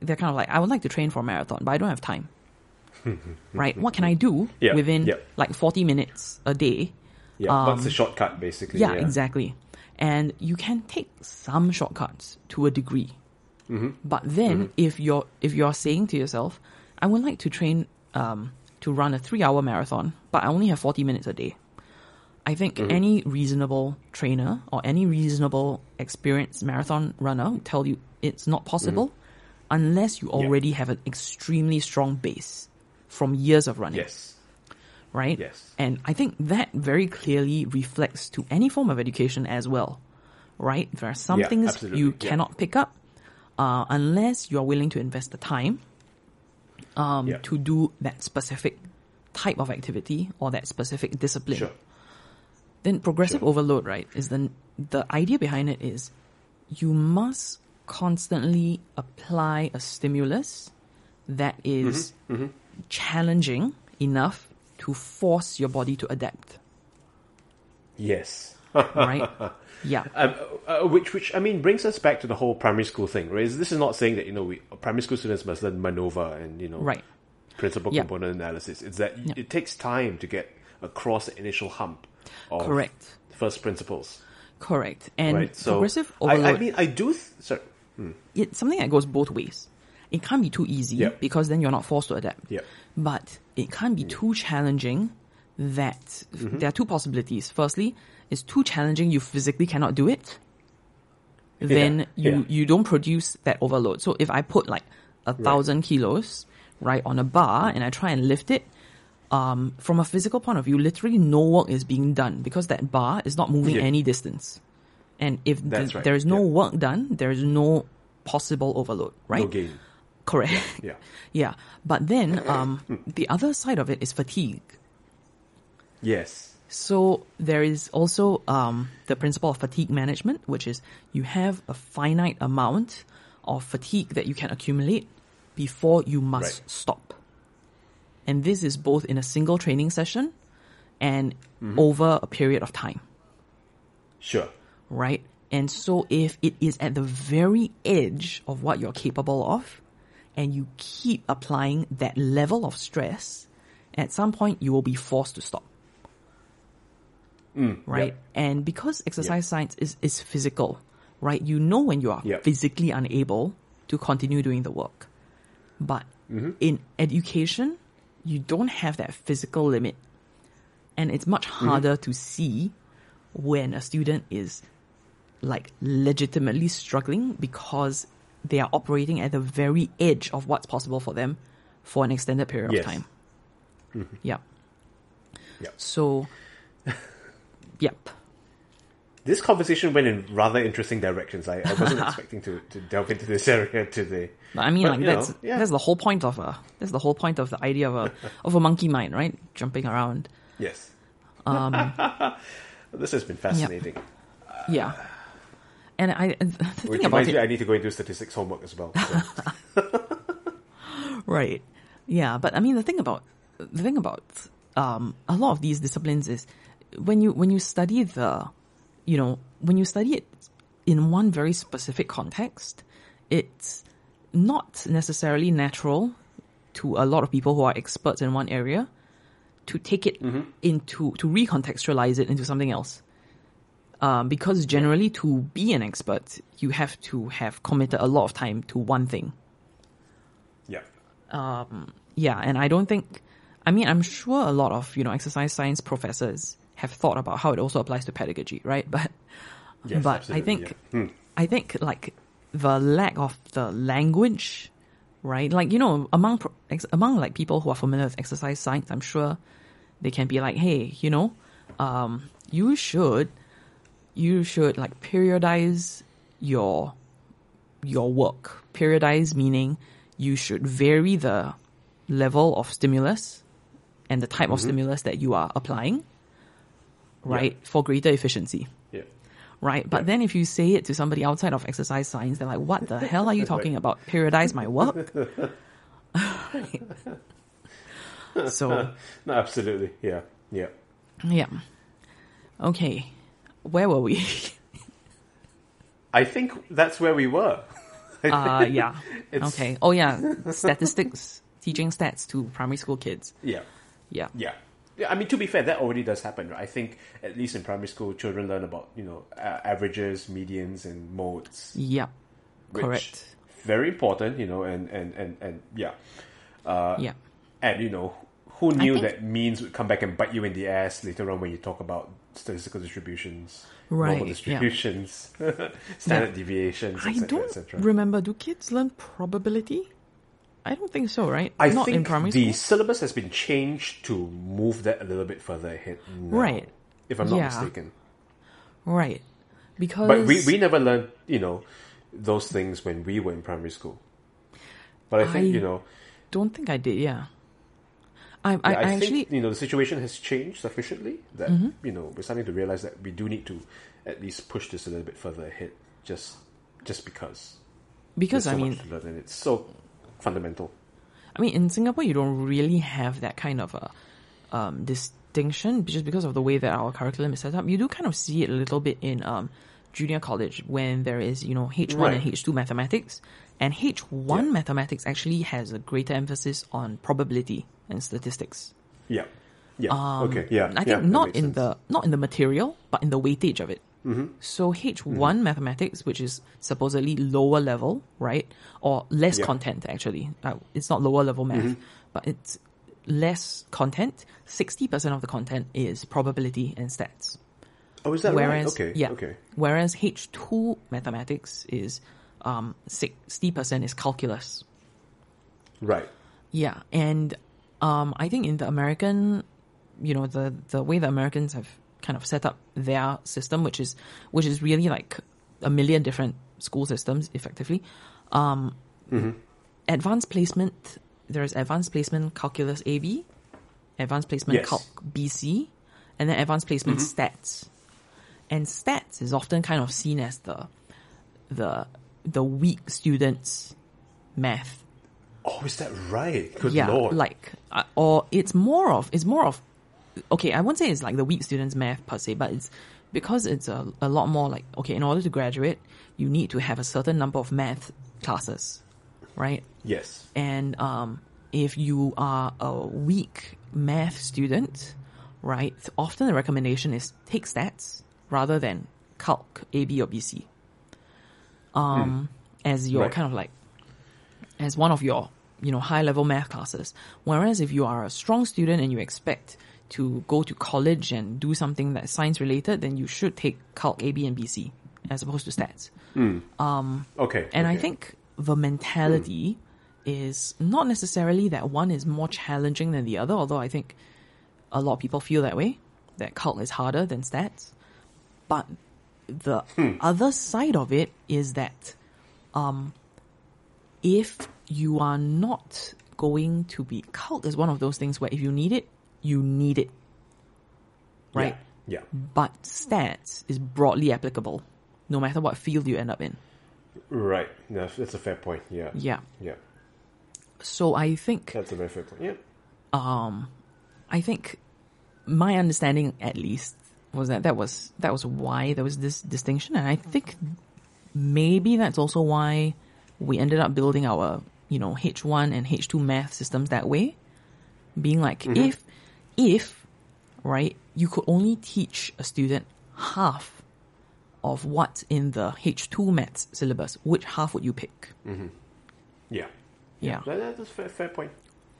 they're kind of like, I would like to train for a marathon, but I don't have time. Right? What can I do within like 40 minutes a day? What's the shortcut, basically? Yeah, exactly. And you can take some shortcuts to a degree. But then if you're saying to yourself, I would like to train to run a 3-hour marathon, but I only have 40 minutes a day. I think any reasonable trainer or any reasonable experienced marathon runner will tell you it's not possible unless you already have an extremely strong base from years of running. Right? And I think that very clearly reflects to any form of education as well. Right? There are some things you cannot pick up unless you're willing to invest the time to do that specific type of activity or that specific discipline. Then progressive overload, right, is the idea behind it is you must constantly apply a stimulus that is challenging enough to force your body to adapt. Right? Yeah. Which I mean, brings us back to the whole primary school thing, right? This is not saying that, you know, primary school students must learn MANOVA and, you know, principal component analysis. It's that it takes time to get across the initial hump of first principles. And progressive overload. I mean, I do... It's something that goes both ways. It can't be too easy because then you're not forced to adapt. But it can't be too challenging that... There are two possibilities. Firstly, it's too challenging, you physically cannot do it. Then you don't produce that overload. So if I put like 1,000 kilos right on a bar and I try and lift it, from a physical point of view, literally no work is being done because that bar is not moving any distance. And if there is no work done, there is no possible overload, right? No gain. Correct. But then the other side of it is fatigue. So there is also the principle of fatigue management, which is you have a finite amount of fatigue that you can accumulate before you must stop. And this is both in a single training session and over a period of time. Right? And so if it is at the very edge of what you're capable of and you keep applying that level of stress, at some point you will be forced to stop. Right? And because exercise science is physical, right? You know when you are physically unable to continue doing the work. But in education, you don't have that physical limit. And it's much harder to see when a student is like legitimately struggling because they are operating at the very edge of what's possible for them for an extended period of time. So... This conversation went in rather interesting directions. I wasn't expecting to delve into this area today. But I mean, but, like, that's the whole point of the idea of a monkey mind, right? Jumping around. This has been fascinating. Yeah. And I need to go and do statistics homework as well. So. Right. Yeah. But I mean, the thing about a lot of these disciplines is when you study it in one very specific context, it's not necessarily natural to a lot of people who are experts in one area to take it to recontextualize it into something else. Because generally, to be an expert, you have to have committed a lot of time to one thing. Yeah. And I don't think... I mean, I'm sure a lot of, exercise science professors have thought about how it also applies to pedagogy, right? But, I think the lack of the language, right? Like, among like people who are familiar with exercise science, I'm sure they can be like, hey, you should like periodize your work. Periodize meaning you should vary the level of stimulus and the type of stimulus that you are applying, right? Yeah. For greater efficiency. Yeah. Right? But then if you say it to somebody outside of exercise science, they're like, what the hell are you talking about? Periodize my work? Right. So. No, absolutely. Yeah. Yeah. Yeah. Okay. Where were we? I think that's where we were. Yeah. Okay. Oh, yeah. Statistics. Teaching stats to primary school kids. Yeah. Yeah. Yeah. Yeah. I mean, to be fair, that already does happen, right? I think, at least in primary school, children learn about, averages, medians, and modes. Yeah. Correct. Very important, and yeah. Yeah. And, who knew that means would come back and bite you in the ass later on when you talk about statistical distributions, normal distributions, standard deviations, etc. Remember, do kids learn probability? I don't think so, right? Not in primary school. I think the syllabus has been changed to move that a little bit further ahead now, right? If I'm not mistaken. Right. Because... But we never learned, those things when we were in primary school. But I think, don't think I did, yeah. I think the situation has changed sufficiently that, we're starting to realize that we do need to at least push this a little bit further ahead just because. Because, there's so much to learn and it's so... fundamental. I mean, in Singapore, you don't really have that kind of a distinction just because of the way that our curriculum is set up. You do kind of see it a little bit in junior college when there is, H1 and H2 mathematics. And H1 mathematics actually has a greater emphasis on probability and statistics. Yeah. Yeah. Okay. Yeah. I think not in the material, but in the weightage of it. Mm-hmm. So H1 mathematics, which is supposedly lower level, right? Or less content, actually. It's not lower level math, but it's less content. 60% of the content is probability and stats. Oh, is that right? Okay. Yeah. Okay. Whereas H2 mathematics is 60% is calculus. Right. Yeah. And I think in the American, the way the Americans have kind of set up their system, which is really like a million different school systems effectively. Advanced placement, there is advanced placement calculus AB, advanced placement calc BC, and then advanced placement stats. And stats is often kind of seen as the weak students' math. Oh, is that right? Good Lord. Or it's more of okay, I won't say it's like the weak students' math per se, but it's because it's a lot more like, okay, in order to graduate, you need to have a certain number of math classes, right? Yes. And if you are a weak math student, right, often the recommendation is take stats rather than calc, A, B, or BC. As your kind of like, as one of your, high-level math classes. Whereas if you are a strong student and you expect to go to college and do something that's science-related, then you should take Calc A, B, and BC as opposed to stats. And I think the mentality is not necessarily that one is more challenging than the other, although I think a lot of people feel that way, that Calc is harder than stats. But the other side of it is that if you are not going to be... Calc is one of those things where if you need it, you need it. right? Yeah. But stats is broadly applicable, no matter what field you end up in. Right. No, that's a fair point. Yeah. Yeah. Yeah. So I think that's a very fair point. Yeah. I think my understanding, at least, was that that was why there was this distinction, and I think maybe that's also why we ended up building our H1 and H2 math systems that way, being like if right, you could only teach a student half of what's in the H2 maths syllabus, which half would you pick? Mm-hmm. Yeah. Yeah. That's a fair point.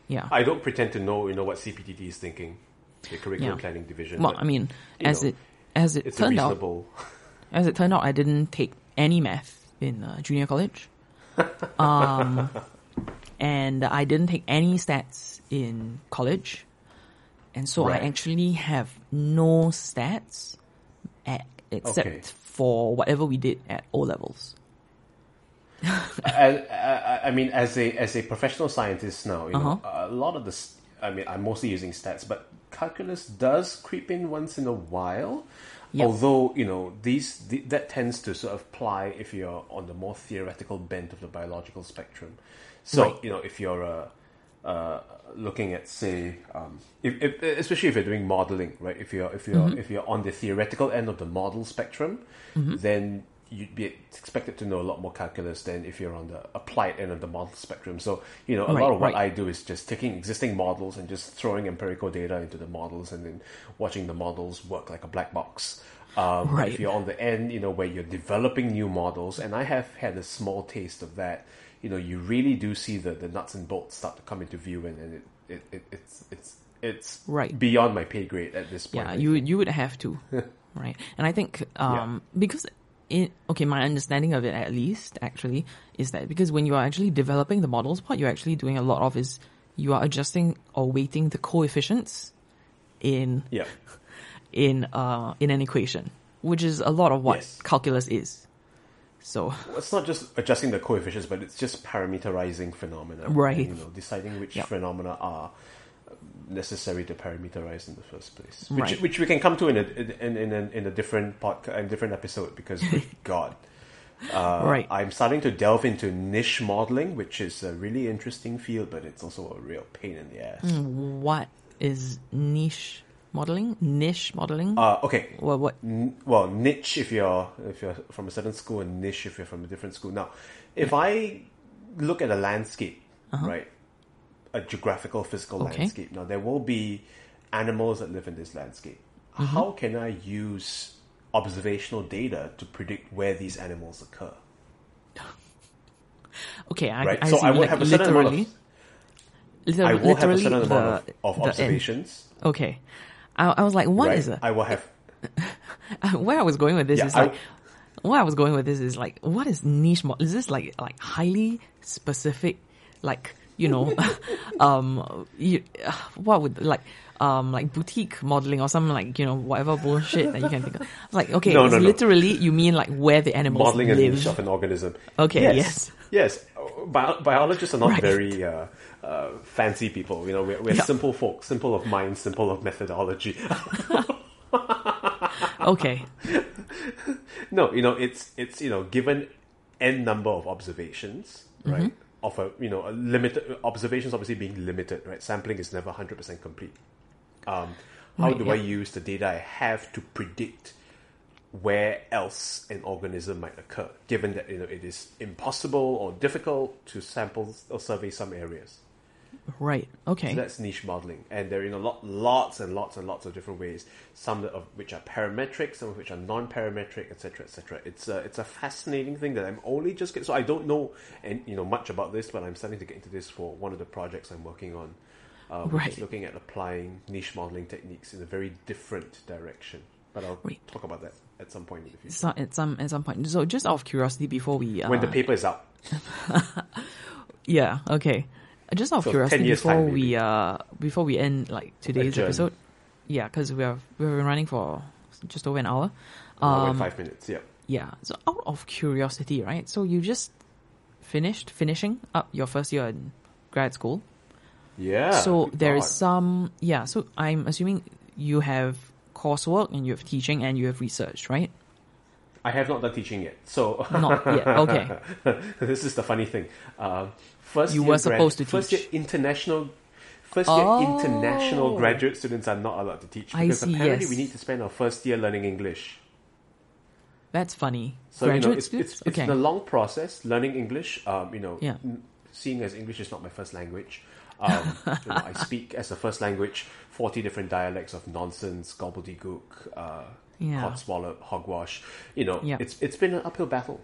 Yeah. I don't pretend to know, what CPTT is thinking, the curriculum planning division. Well, I mean, as it turned out, I didn't take any math in junior college. And I didn't take any stats in college. And so I actually have no stats except for whatever we did at O levels. I mean, as a professional scientist now, a lot of this. I mean, I'm mostly using stats, but calculus does creep in once in a while. Yep. Although that tends to sort of apply if you're on the more theoretical bent of the biological spectrum. So if you're looking at, say, especially if you're doing modeling, right? If you're on the theoretical end of the model spectrum, then you'd be expected to know a lot more calculus than if you're on the applied end of the model spectrum. So, lot of what I do is just taking existing models and just throwing empirical data into the models and then watching the models work like a black box. If you're on the end, where you're developing new models, and I have had a small taste of that, you really do see the nuts and bolts start to come into view, and it's beyond my pay grade at this point. Yeah, you would have to, right? And I think because... my understanding of it, at least, actually, is that because when you are actually developing the models, what you're actually doing a lot of is you are adjusting or weighting the coefficients in an equation, which is a lot of what calculus is. So it's not just adjusting the coefficients, but it's just parameterizing phenomena, right? And, deciding which phenomena are necessary to parameterize in the first place, which we can come to in a different podcast, in a different episode, because good God, I'm starting to delve into niche modeling, which is a really interesting field, but it's also a real pain in the ass. What is niche modeling? Well, what? Well, niche if you're from a certain school, and niche if you're from a different school. Now, if I look at a landscape, right. A geographical, physical landscape. Now, there will be animals that live in this landscape. Mm-hmm. How can I use observational data to predict where these animals occur? I will have a certain amount of observations. I was like, what is it? I will have... Where I was going with this is like, what is niche model? Is this like highly specific, like... like boutique modeling or something, like, whatever bullshit that you can think of. I was like, literally, you mean like where the animals modeling live. Modeling a niche of an organism. Okay, yes. Biologists are not very fancy people. We're simple folk, simple of mind, simple of methodology. Okay. No, it's given n number of observations, right? Mm-hmm. Of a limited observations, obviously being limited, right? Sampling is never 100% complete. How do I use the data I have to predict where else an organism might occur, given that it is impossible or difficult to sample or survey some areas? Right. Okay. So that's niche modeling, and there are lots and lots of different ways. Some of which are parametric, some of which are non-parametric, etc., etc. It's a fascinating thing that I'm only just getting. So I don't know much about this, but I'm starting to get into this for one of the projects I'm working on, which is looking at applying niche modeling techniques in a very different direction. But I'll talk about that at some point in the future. At some point. So just out of curiosity, before we when the paper is out. Yeah. Okay. Just out of curiosity, before we end today's episode, because we've been running for just over an hour, 5 minutes, yeah. So out of curiosity, right? So you just finishing up your first year in grad school, yeah. So there is some, yeah. So I'm assuming you have coursework and you have teaching and you have research, right? I have not done teaching yet, so... Not yet, okay. This is the funny thing. First year international graduate students are not allowed to teach because we need to spend our first year learning English. That's funny. So it's a long process learning English. Seeing as English is not my first language, I speak as a first language 40 different dialects of nonsense, gobbledygook, codswallop, hogwash. It's been an uphill battle.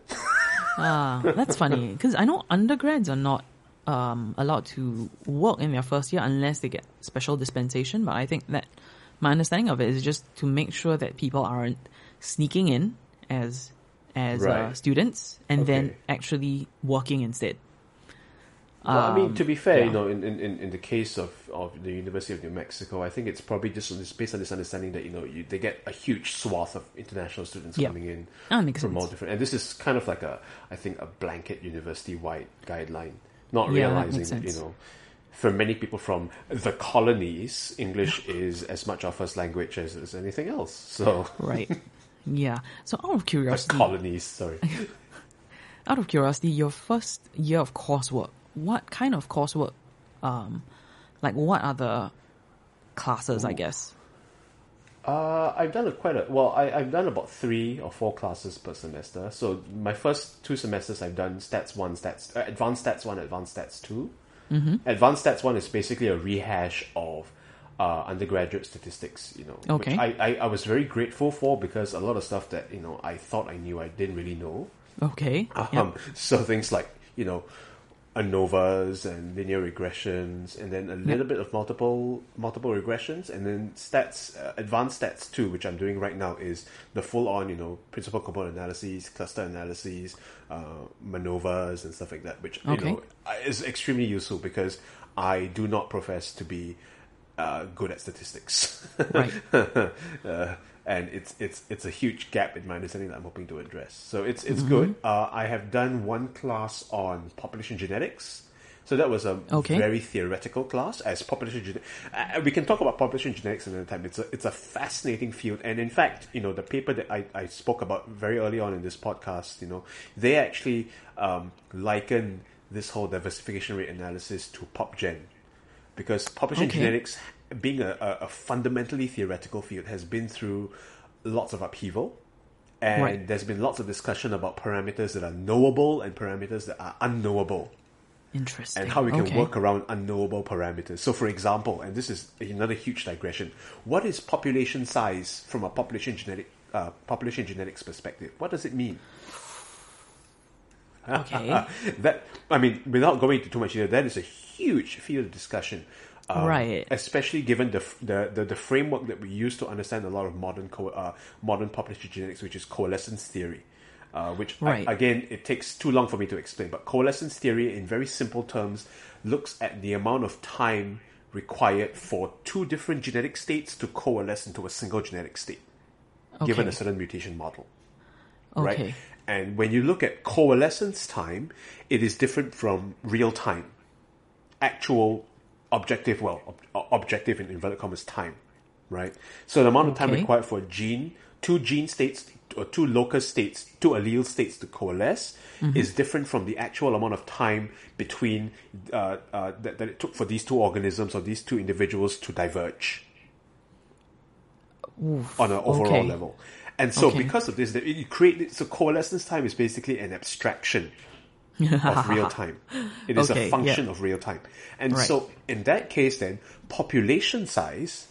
That's funny because I know undergrads are not allowed to work in their first year unless they get special dispensation. But I think that my understanding of it is just to make sure that people aren't sneaking in as students and then actually working instead. Well, I mean, to be fair, in the case of the University of New Mexico, I think it's probably just based on this understanding that they get a huge swath of international students coming in from all different. And this is kind of like a blanket university-wide guideline. Not realizing, for many people from the colonies, English is as much our first language as anything else. So right, yeah. So out of curiosity, your first year of coursework. What kind of coursework? What are the classes? Ooh. I guess. I've done I've done about 3 or 4 classes per semester. So my first 2 semesters, I've done Advanced Stats 1, Advanced Stats 2. Mm-hmm. Advanced Stats 1 is basically a rehash of undergraduate statistics, which I was very grateful for because a lot of stuff that, I thought I knew, I didn't really know. Okay. So things like, ANOVAs and linear regressions, and then a little bit of multiple regressions, and then stats, advanced stats 2, which I'm doing right now, is the full-on, principal component analyses, cluster analyses, MANOVAs, and stuff like that, which is extremely useful because I do not profess to be good at statistics, right. And it's a huge gap in my understanding that I'm hoping to address. So it's good. I have done one class on population genetics, so that was a very theoretical class. As population we can talk about population genetics another time. It's a fascinating field, and in fact, the paper that I spoke about very early on in this podcast, they actually liken this whole diversification rate analysis to PopGen. Because population genetics, being a fundamentally theoretical field, has been through lots of upheaval. And there's been lots of discussion about parameters that are knowable and parameters that are unknowable. Interesting. And how we can work around unknowable parameters. So, for example, and this is another huge digression, what is population size from a population genetics perspective? What does it mean? Okay. Without going into too much detail, that is a huge field of discussion, especially given the framework that we use to understand a lot of modern population genetics, which is coalescence theory, which it takes too long for me to explain. But coalescence theory, in very simple terms, looks at the amount of time required for 2 different genetic states to coalesce into a single genetic state, given a certain mutation model. Okay. Right? And when you look at coalescence time, it is different from real time. Actual objective, objective in inverted commas, time, right? So the amount of time required for a gene, 2 gene states or 2 locus states, 2 allele states to coalesce is different from the actual amount of time between that it took for these 2 organisms or these 2 individuals to diverge on an overall level. And so because of this, so coalescence time is basically an abstraction of real time. It is a function of real time. And so in that case then, population size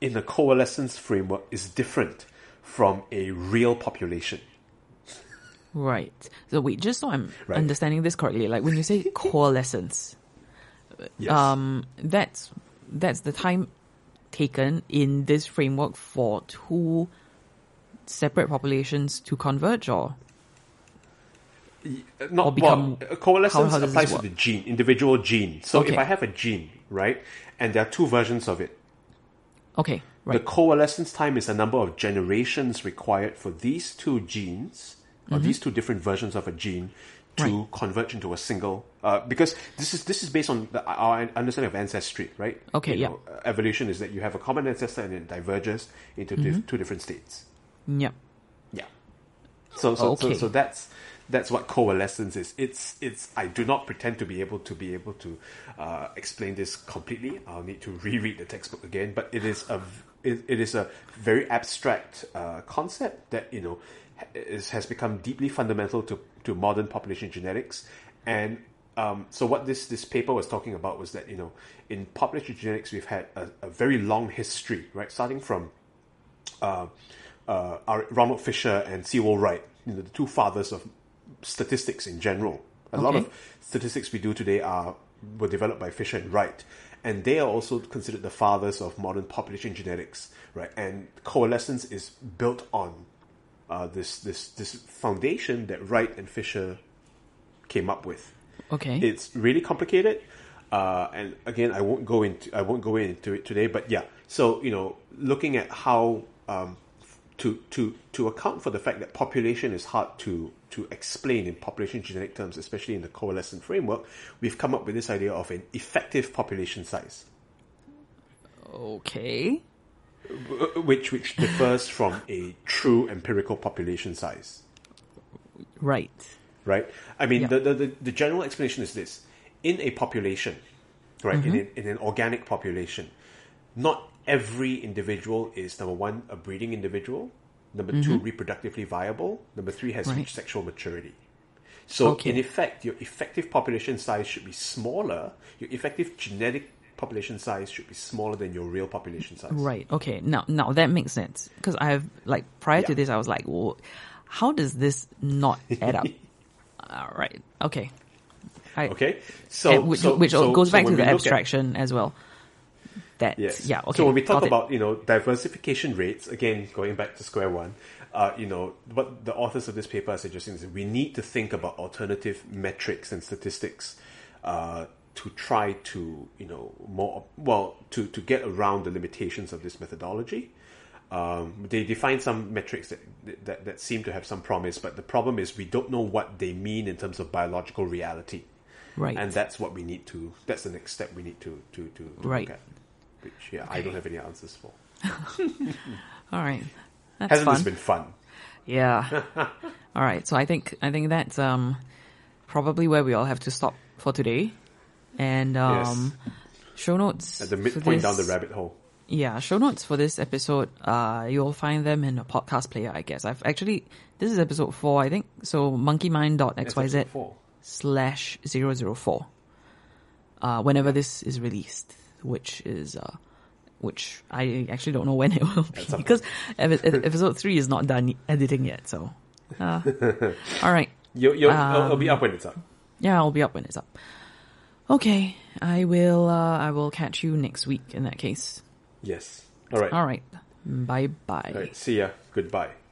in the coalescence framework is different from a real population. Right. So wait, just so I'm understanding this correctly, like when you say coalescence, that's the time taken in this framework for 2 separate populations to converge or... coalescence applies to the gene, individual gene. So if I have a gene, right, and there are 2 versions of it, the coalescence time is the number of generations required for these 2 genes or these 2 different versions of a gene to converge into a single, because this is based on our understanding of ancestry, right? Okay, yeah. Evolution is that you have a common ancestor and it diverges into two different states. Yeah, yeah. So that's what coalescence is. It's I do not pretend to be able to explain this completely. I'll need to reread the textbook again, but it is a very abstract concept that has become deeply fundamental to modern population genetics. And so what this paper was talking about was that in population genetics we've had a very long history, right? Starting from our Ronald Fisher and Sewall Wright, the two fathers of statistics in general. A lot of statistics we do today were developed by Fisher and Wright. And they are also considered the fathers of modern population genetics, right? And coalescence is built on this foundation that Wright and Fisher came up with. Okay, it's really complicated, and again, I won't go into it today. But yeah, so looking at how to account for the fact that population is hard to explain in population genetic terms, especially in the coalescent framework, we've come up with this idea of an effective population size. Okay. Which differs from a true empirical population size. Right? I mean, the general explanation is this. In a population, right, in an organic population, not every individual is, number one, a breeding individual, number two, reproductively viable, number three, has reached sexual maturity. So, in effect, your effective population size should be smaller. Your effective genetic population size should be smaller than your real population size. Right. Okay. Now that makes sense, because I've prior to this, I was like, well, how does this not add up? All right. Okay. So goes back to the abstraction as well. So when we talk about diversification rates, again going back to square one, what the authors of this paper are suggesting is that we need to think about alternative metrics and statistics to try to, to get around the limitations of this methodology. They define some metrics that seem to have some promise, but the problem is we don't know what they mean in terms of biological reality. Right. And that's what we need to, that's the next step we need to look at. Which, I don't have any answers for. All right. Hasn't this been fun? Yeah. All right. So I think that's probably where we all have to stop for today. And show notes at the midpoint down the rabbit hole. Yeah, show notes for this episode. You'll find them in a podcast player, I guess. This is episode 4, I think. So monkeymind.xyz/004. Whenever this is released, which is which I actually don't know when it will be, because episode 3 is not done editing yet. So, all right, it'll be up when it's up. Yeah, it'll be up when it's up. Okay, I will catch you next week in that case. Yes. All right. Bye-bye. All right, see ya. Goodbye.